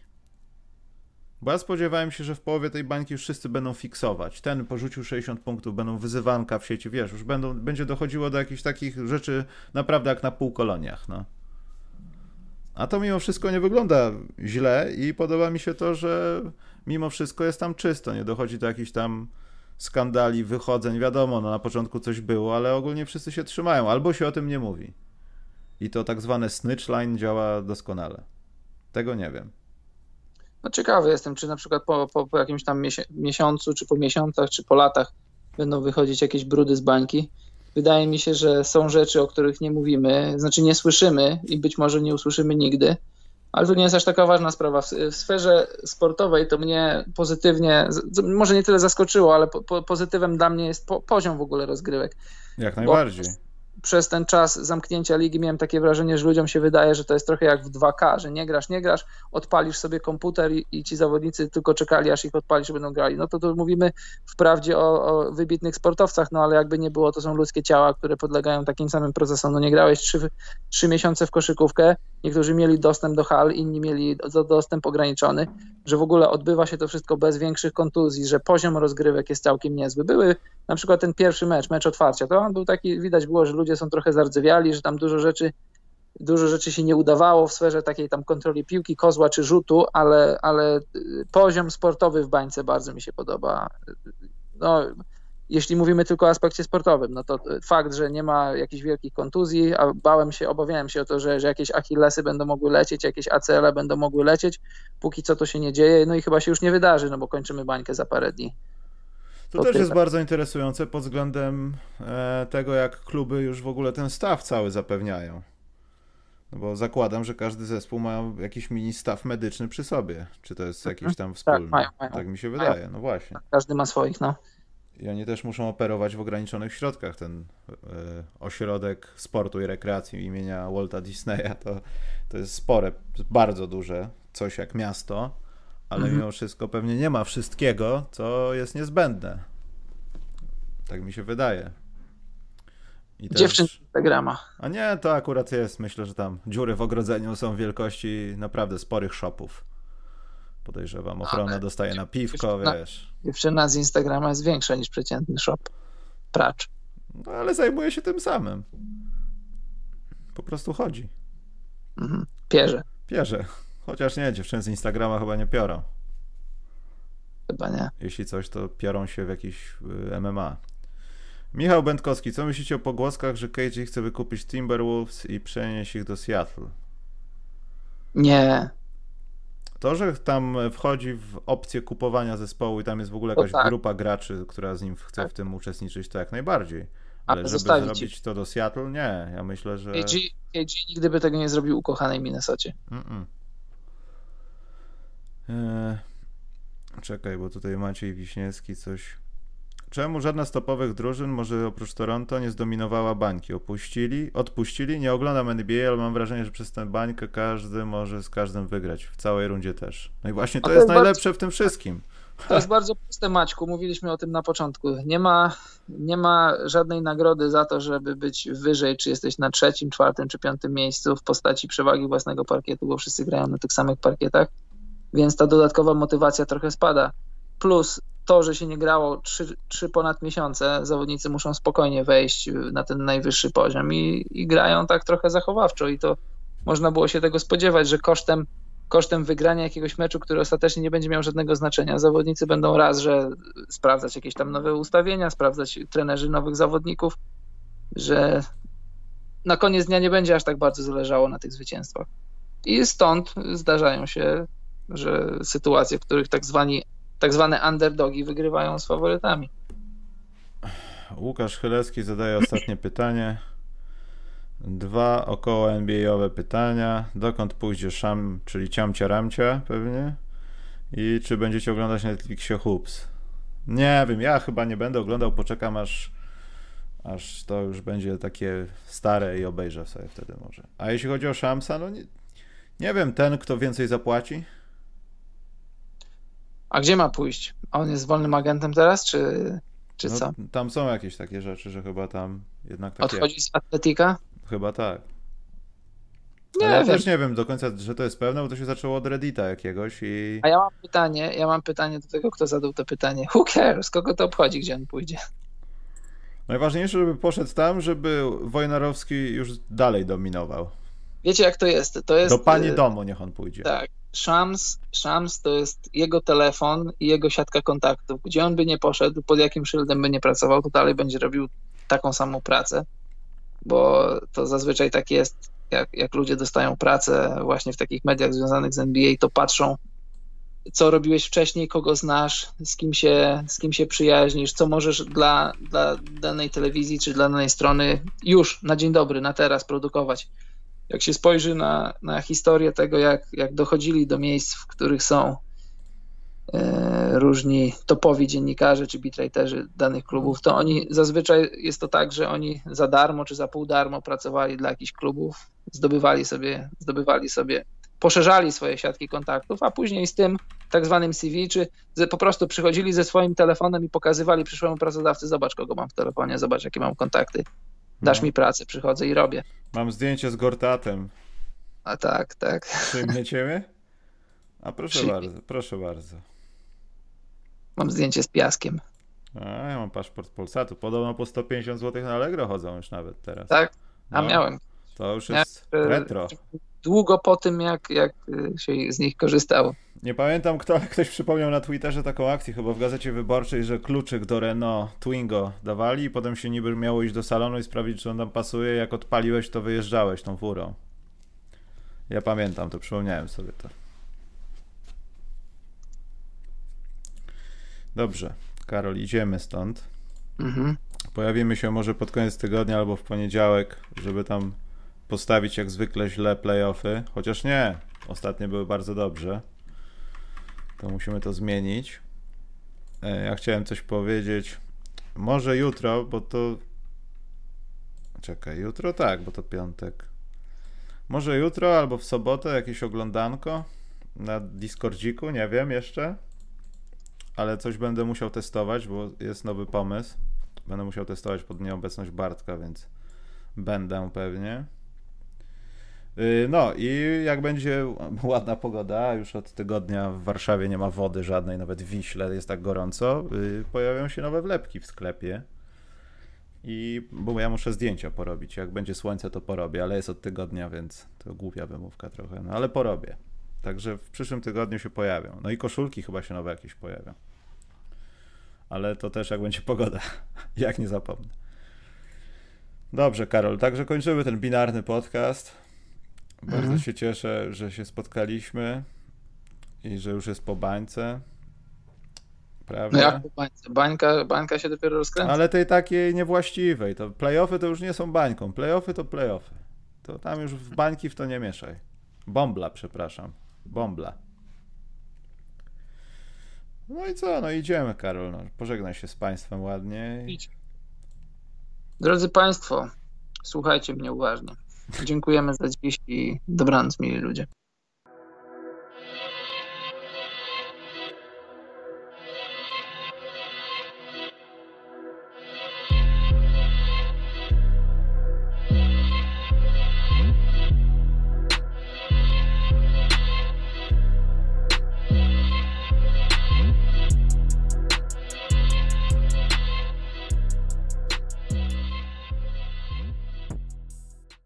Bo ja spodziewałem się, że w połowie tej bańki już wszyscy będą fiksować. Ten porzucił sześćdziesiąt punktów, będą wyzywanka w sieci, wiesz, już będą, będzie dochodziło do jakichś takich rzeczy naprawdę jak na półkoloniach, no. A to mimo wszystko nie wygląda źle i podoba mi się to, że mimo wszystko jest tam czysto, nie dochodzi do jakichś tam skandali, wychodzeń, wiadomo, no na początku coś było, ale ogólnie wszyscy się trzymają, albo się o tym nie mówi. I to tak zwane snitch line działa doskonale. Tego nie wiem. No ciekawy jestem, czy na przykład po, po, po jakimś tam miesiącu, czy po miesiącach, czy po latach będą wychodzić jakieś brudy z bańki. Wydaje mi się, że są rzeczy, o których nie mówimy, znaczy nie słyszymy i być może nie usłyszymy nigdy. Ale to nie jest aż taka ważna sprawa. W sferze sportowej to mnie pozytywnie, może nie tyle zaskoczyło, ale po, po, pozytywem dla mnie jest po, poziom w ogóle rozgrywek. Jak najbardziej. Przez, przez ten czas zamknięcia ligi miałem takie wrażenie, że ludziom się wydaje, że to jest trochę jak w dwa K, że nie grasz, nie grasz, odpalisz sobie komputer i, i ci zawodnicy tylko czekali, aż ich odpalisz i będą grali. No to tu mówimy wprawdzie o, o wybitnych sportowcach, no ale jakby nie było, to są ludzkie ciała, które podlegają takim samym procesom. No nie grałeś trzy, trzy miesiące w koszykówkę, niektórzy mieli dostęp do hal, inni mieli dostęp ograniczony, że w ogóle odbywa się to wszystko bez większych kontuzji, że poziom rozgrywek jest całkiem niezły. Były na przykład ten pierwszy mecz, mecz otwarcia, to on był taki, widać było, że ludzie są trochę zardzewiali, że tam dużo rzeczy, dużo rzeczy się nie udawało w sferze takiej tam kontroli piłki, kozła czy rzutu, ale, ale poziom sportowy w bańce bardzo mi się podoba. No, jeśli mówimy tylko o aspekcie sportowym, no to fakt, że nie ma jakichś wielkich kontuzji, a bałem się, obawiałem się o to, że, że jakieś achillesy będą mogły lecieć, jakieś A C L będą mogły lecieć, póki co to się nie dzieje, no i chyba się już nie wydarzy, no bo kończymy bańkę za parę dni. To Pod też jest tak. bardzo interesujące pod względem tego, jak kluby już w ogóle ten staw cały zapewniają. No bo zakładam, że każdy zespół ma jakiś mini staw medyczny przy sobie. Czy to jest jakiś tam wspólny? Tak, mają, mają. Tak mi się wydaje, mają. No właśnie. Każdy ma swoich, no. I oni też muszą operować w ograniczonych środkach. Ten y, ośrodek sportu i rekreacji imienia Walta Disneya to, to jest spore, bardzo duże, coś jak miasto, ale mm-hmm. mimo wszystko pewnie nie ma wszystkiego, co jest niezbędne. Tak mi się wydaje. I dziewczyn też... Instagrama. A nie, to akurat jest, myślę, że tam dziury w ogrodzeniu są wielkości naprawdę sporych shopów. Podejrzewam, ochrona dostaje na piwko, dziewczyna, wiesz. Dziewczyna z Instagrama jest większa niż przeciętny shop. Pracz. No ale zajmuje się tym samym. Po prostu chodzi. Mhm. Pierze. Pierze. Chociaż nie, dziewczyny z Instagrama chyba nie piorą. chyba nie. Jeśli coś, to piorą się w jakiś M M A. Michał Będkowski, co myślicie o pogłoskach, że K G chce wykupić Timberwolves i przenieść ich do Seattle? Nie. To, że tam wchodzi w opcję kupowania zespołu i tam jest w ogóle jakaś tak. grupa graczy, która z nim chce tak. w tym uczestniczyć, to jak najbardziej. Ale, Ale żeby zrobić ci. to do Seattle? Nie. Ja myślę, że... K G, K G nigdy by tego nie zrobił ukochanej Minnesocie. Mm-mm. Eee, czekaj, bo tutaj Maciej Wiśniewski coś... Czemu żadna z topowych drużyn, może oprócz Toronto, nie zdominowała bańki? Opuścili, odpuścili, nie oglądam N B A, ale mam wrażenie, że przez tę bańkę każdy może z każdym wygrać, w całej rundzie też. No i właśnie to, to jest, jest najlepsze bardzo... w tym wszystkim. To jest bardzo proste, Maćku, mówiliśmy o tym na początku. Nie ma, nie ma żadnej nagrody za to, żeby być wyżej, czy jesteś na trzecim, czwartym czy piątym miejscu w postaci przewagi własnego parkietu, bo wszyscy grają na tych samych parkietach, więc ta dodatkowa motywacja trochę spada. Plus to, że się nie grało trzy ponad miesiące, zawodnicy muszą spokojnie wejść na ten najwyższy poziom i, i grają tak trochę zachowawczo i to można było się tego spodziewać, że kosztem, kosztem wygrania jakiegoś meczu, który ostatecznie nie będzie miał żadnego znaczenia, zawodnicy będą raz, że sprawdzać jakieś tam nowe ustawienia, sprawdzać trenerzy nowych zawodników, że na koniec dnia nie będzie aż tak bardzo zależało na tych zwycięstwach. I stąd zdarzają się, że sytuacje, w których tak zwani tak zwane underdogi wygrywają z faworytami. Łukasz Chylewski zadaje ostatnie pytanie. Dwa około N B A-owe pytania. Dokąd pójdzie Szam, czyli ciamcia ramcia pewnie? I czy będziecie oglądać na Netflixie Hoops? Nie wiem, ja chyba nie będę oglądał, poczekam aż, aż to już będzie takie stare i obejrzę sobie wtedy może. A jeśli chodzi o Szamsa, no nie, nie wiem, ten kto więcej zapłaci? A gdzie ma pójść? On jest wolnym agentem teraz, czy, czy no, co? Tam są jakieś takie rzeczy, że chyba tam jednak tak odchodzi jest. Z Atletika? Chyba tak. Nie, ja wiem. też nie wiem do końca, że to jest pewne, bo to się zaczęło od Reddita jakiegoś i... A ja mam pytanie, ja mam pytanie do tego, kto zadał to pytanie. Who cares? Kogo to obchodzi, gdzie on pójdzie? Najważniejsze, żeby poszedł tam, żeby Wojnarowski już dalej dominował. Wiecie jak to jest? To jest... Do pani domu niech on pójdzie. Tak. Shams, Shams to jest jego telefon i jego siatka kontaktów. Gdzie on by nie poszedł, pod jakim szyldem by nie pracował, to dalej będzie robił taką samą pracę, bo to zazwyczaj tak jest, jak, jak ludzie dostają pracę właśnie w takich mediach związanych z N B A, to patrzą, co robiłeś wcześniej, kogo znasz, z kim się, z kim się przyjaźnisz, co możesz dla, dla danej telewizji czy dla danej strony już na dzień dobry, na teraz produkować. Jak się spojrzy na, na historię tego, jak, jak dochodzili do miejsc, w których są e, różni topowi dziennikarze czy beatwriterzy danych klubów, to oni zazwyczaj jest to tak, że oni za darmo czy za pół darmo pracowali dla jakichś klubów, zdobywali sobie, zdobywali sobie, poszerzali swoje siatki kontaktów, a później z tym tak zwanym C V, czy z, po prostu przychodzili ze swoim telefonem i pokazywali przyszłemu pracodawcy, zobacz kogo mam w telefonie, zobacz jakie mam kontakty. Dasz mi pracę, przychodzę i robię. Mam zdjęcie z Gortatem. A tak, tak. Przyjmiecie? A proszę Przyjmie. bardzo, proszę bardzo. Mam zdjęcie z Piaskiem. A, ja mam paszport Polsatu. Podobno po sto pięćdziesiąt złotych na Allegro chodzą już nawet teraz. Tak, a no, miałem. To już jest miałem, retro. Długo po tym, jak, jak się z nich korzystało. Nie pamiętam, kto, ktoś przypomniał na Twitterze taką akcję, chyba w Gazecie Wyborczej, że kluczyk do Renault Twingo dawali i potem się niby miało iść do salonu i sprawdzić, czy on tam pasuje. Jak odpaliłeś, to wyjeżdżałeś tą furą. Ja pamiętam to, przypomniałem sobie to. Dobrze, Karol, idziemy stąd. Mhm. Pojawimy się może pod koniec tygodnia albo w poniedziałek, żeby tam postawić jak zwykle źle playoffy, chociaż nie, ostatnie były bardzo dobrze, to musimy to zmienić. Ja chciałem coś powiedzieć, może jutro, bo to... Czekaj, jutro tak, bo to piątek. Może jutro albo w sobotę jakieś oglądanko na Discordziku, nie wiem jeszcze, ale coś będę musiał testować, bo jest nowy pomysł. Będę musiał testować pod nieobecność Bartka, więc będę pewnie. No i jak będzie ładna pogoda, już od tygodnia w Warszawie nie ma wody żadnej, nawet w Wiśle jest tak gorąco, pojawią się nowe wlepki w sklepie i bo ja muszę zdjęcia porobić, jak będzie słońce to porobię, ale jest od tygodnia, więc to głupia wymówka trochę, no ale porobię, także w przyszłym tygodniu się pojawią, no i koszulki chyba się nowe jakieś pojawią. ale to też jak będzie pogoda, jak nie zapomnę. Dobrze, Karol, także kończymy ten binarny podcast. Bardzo mhm. się cieszę, że się spotkaliśmy i że już jest po bańce. Prawda? No jak po bańce? Bańka, bańka się dopiero rozkręca. Ale tej takiej niewłaściwej. To play-offy to już nie są bańką. Play-offy to play-offy. To tam już w bańki w to nie mieszaj. Bąbla, przepraszam. Bąbla. No i co? No idziemy, Karol. No, pożegnaj się z państwem ładnie. I... Drodzy państwo, słuchajcie mnie uważnie. Dziękujemy za dziś i dobranoc, mili ludzie.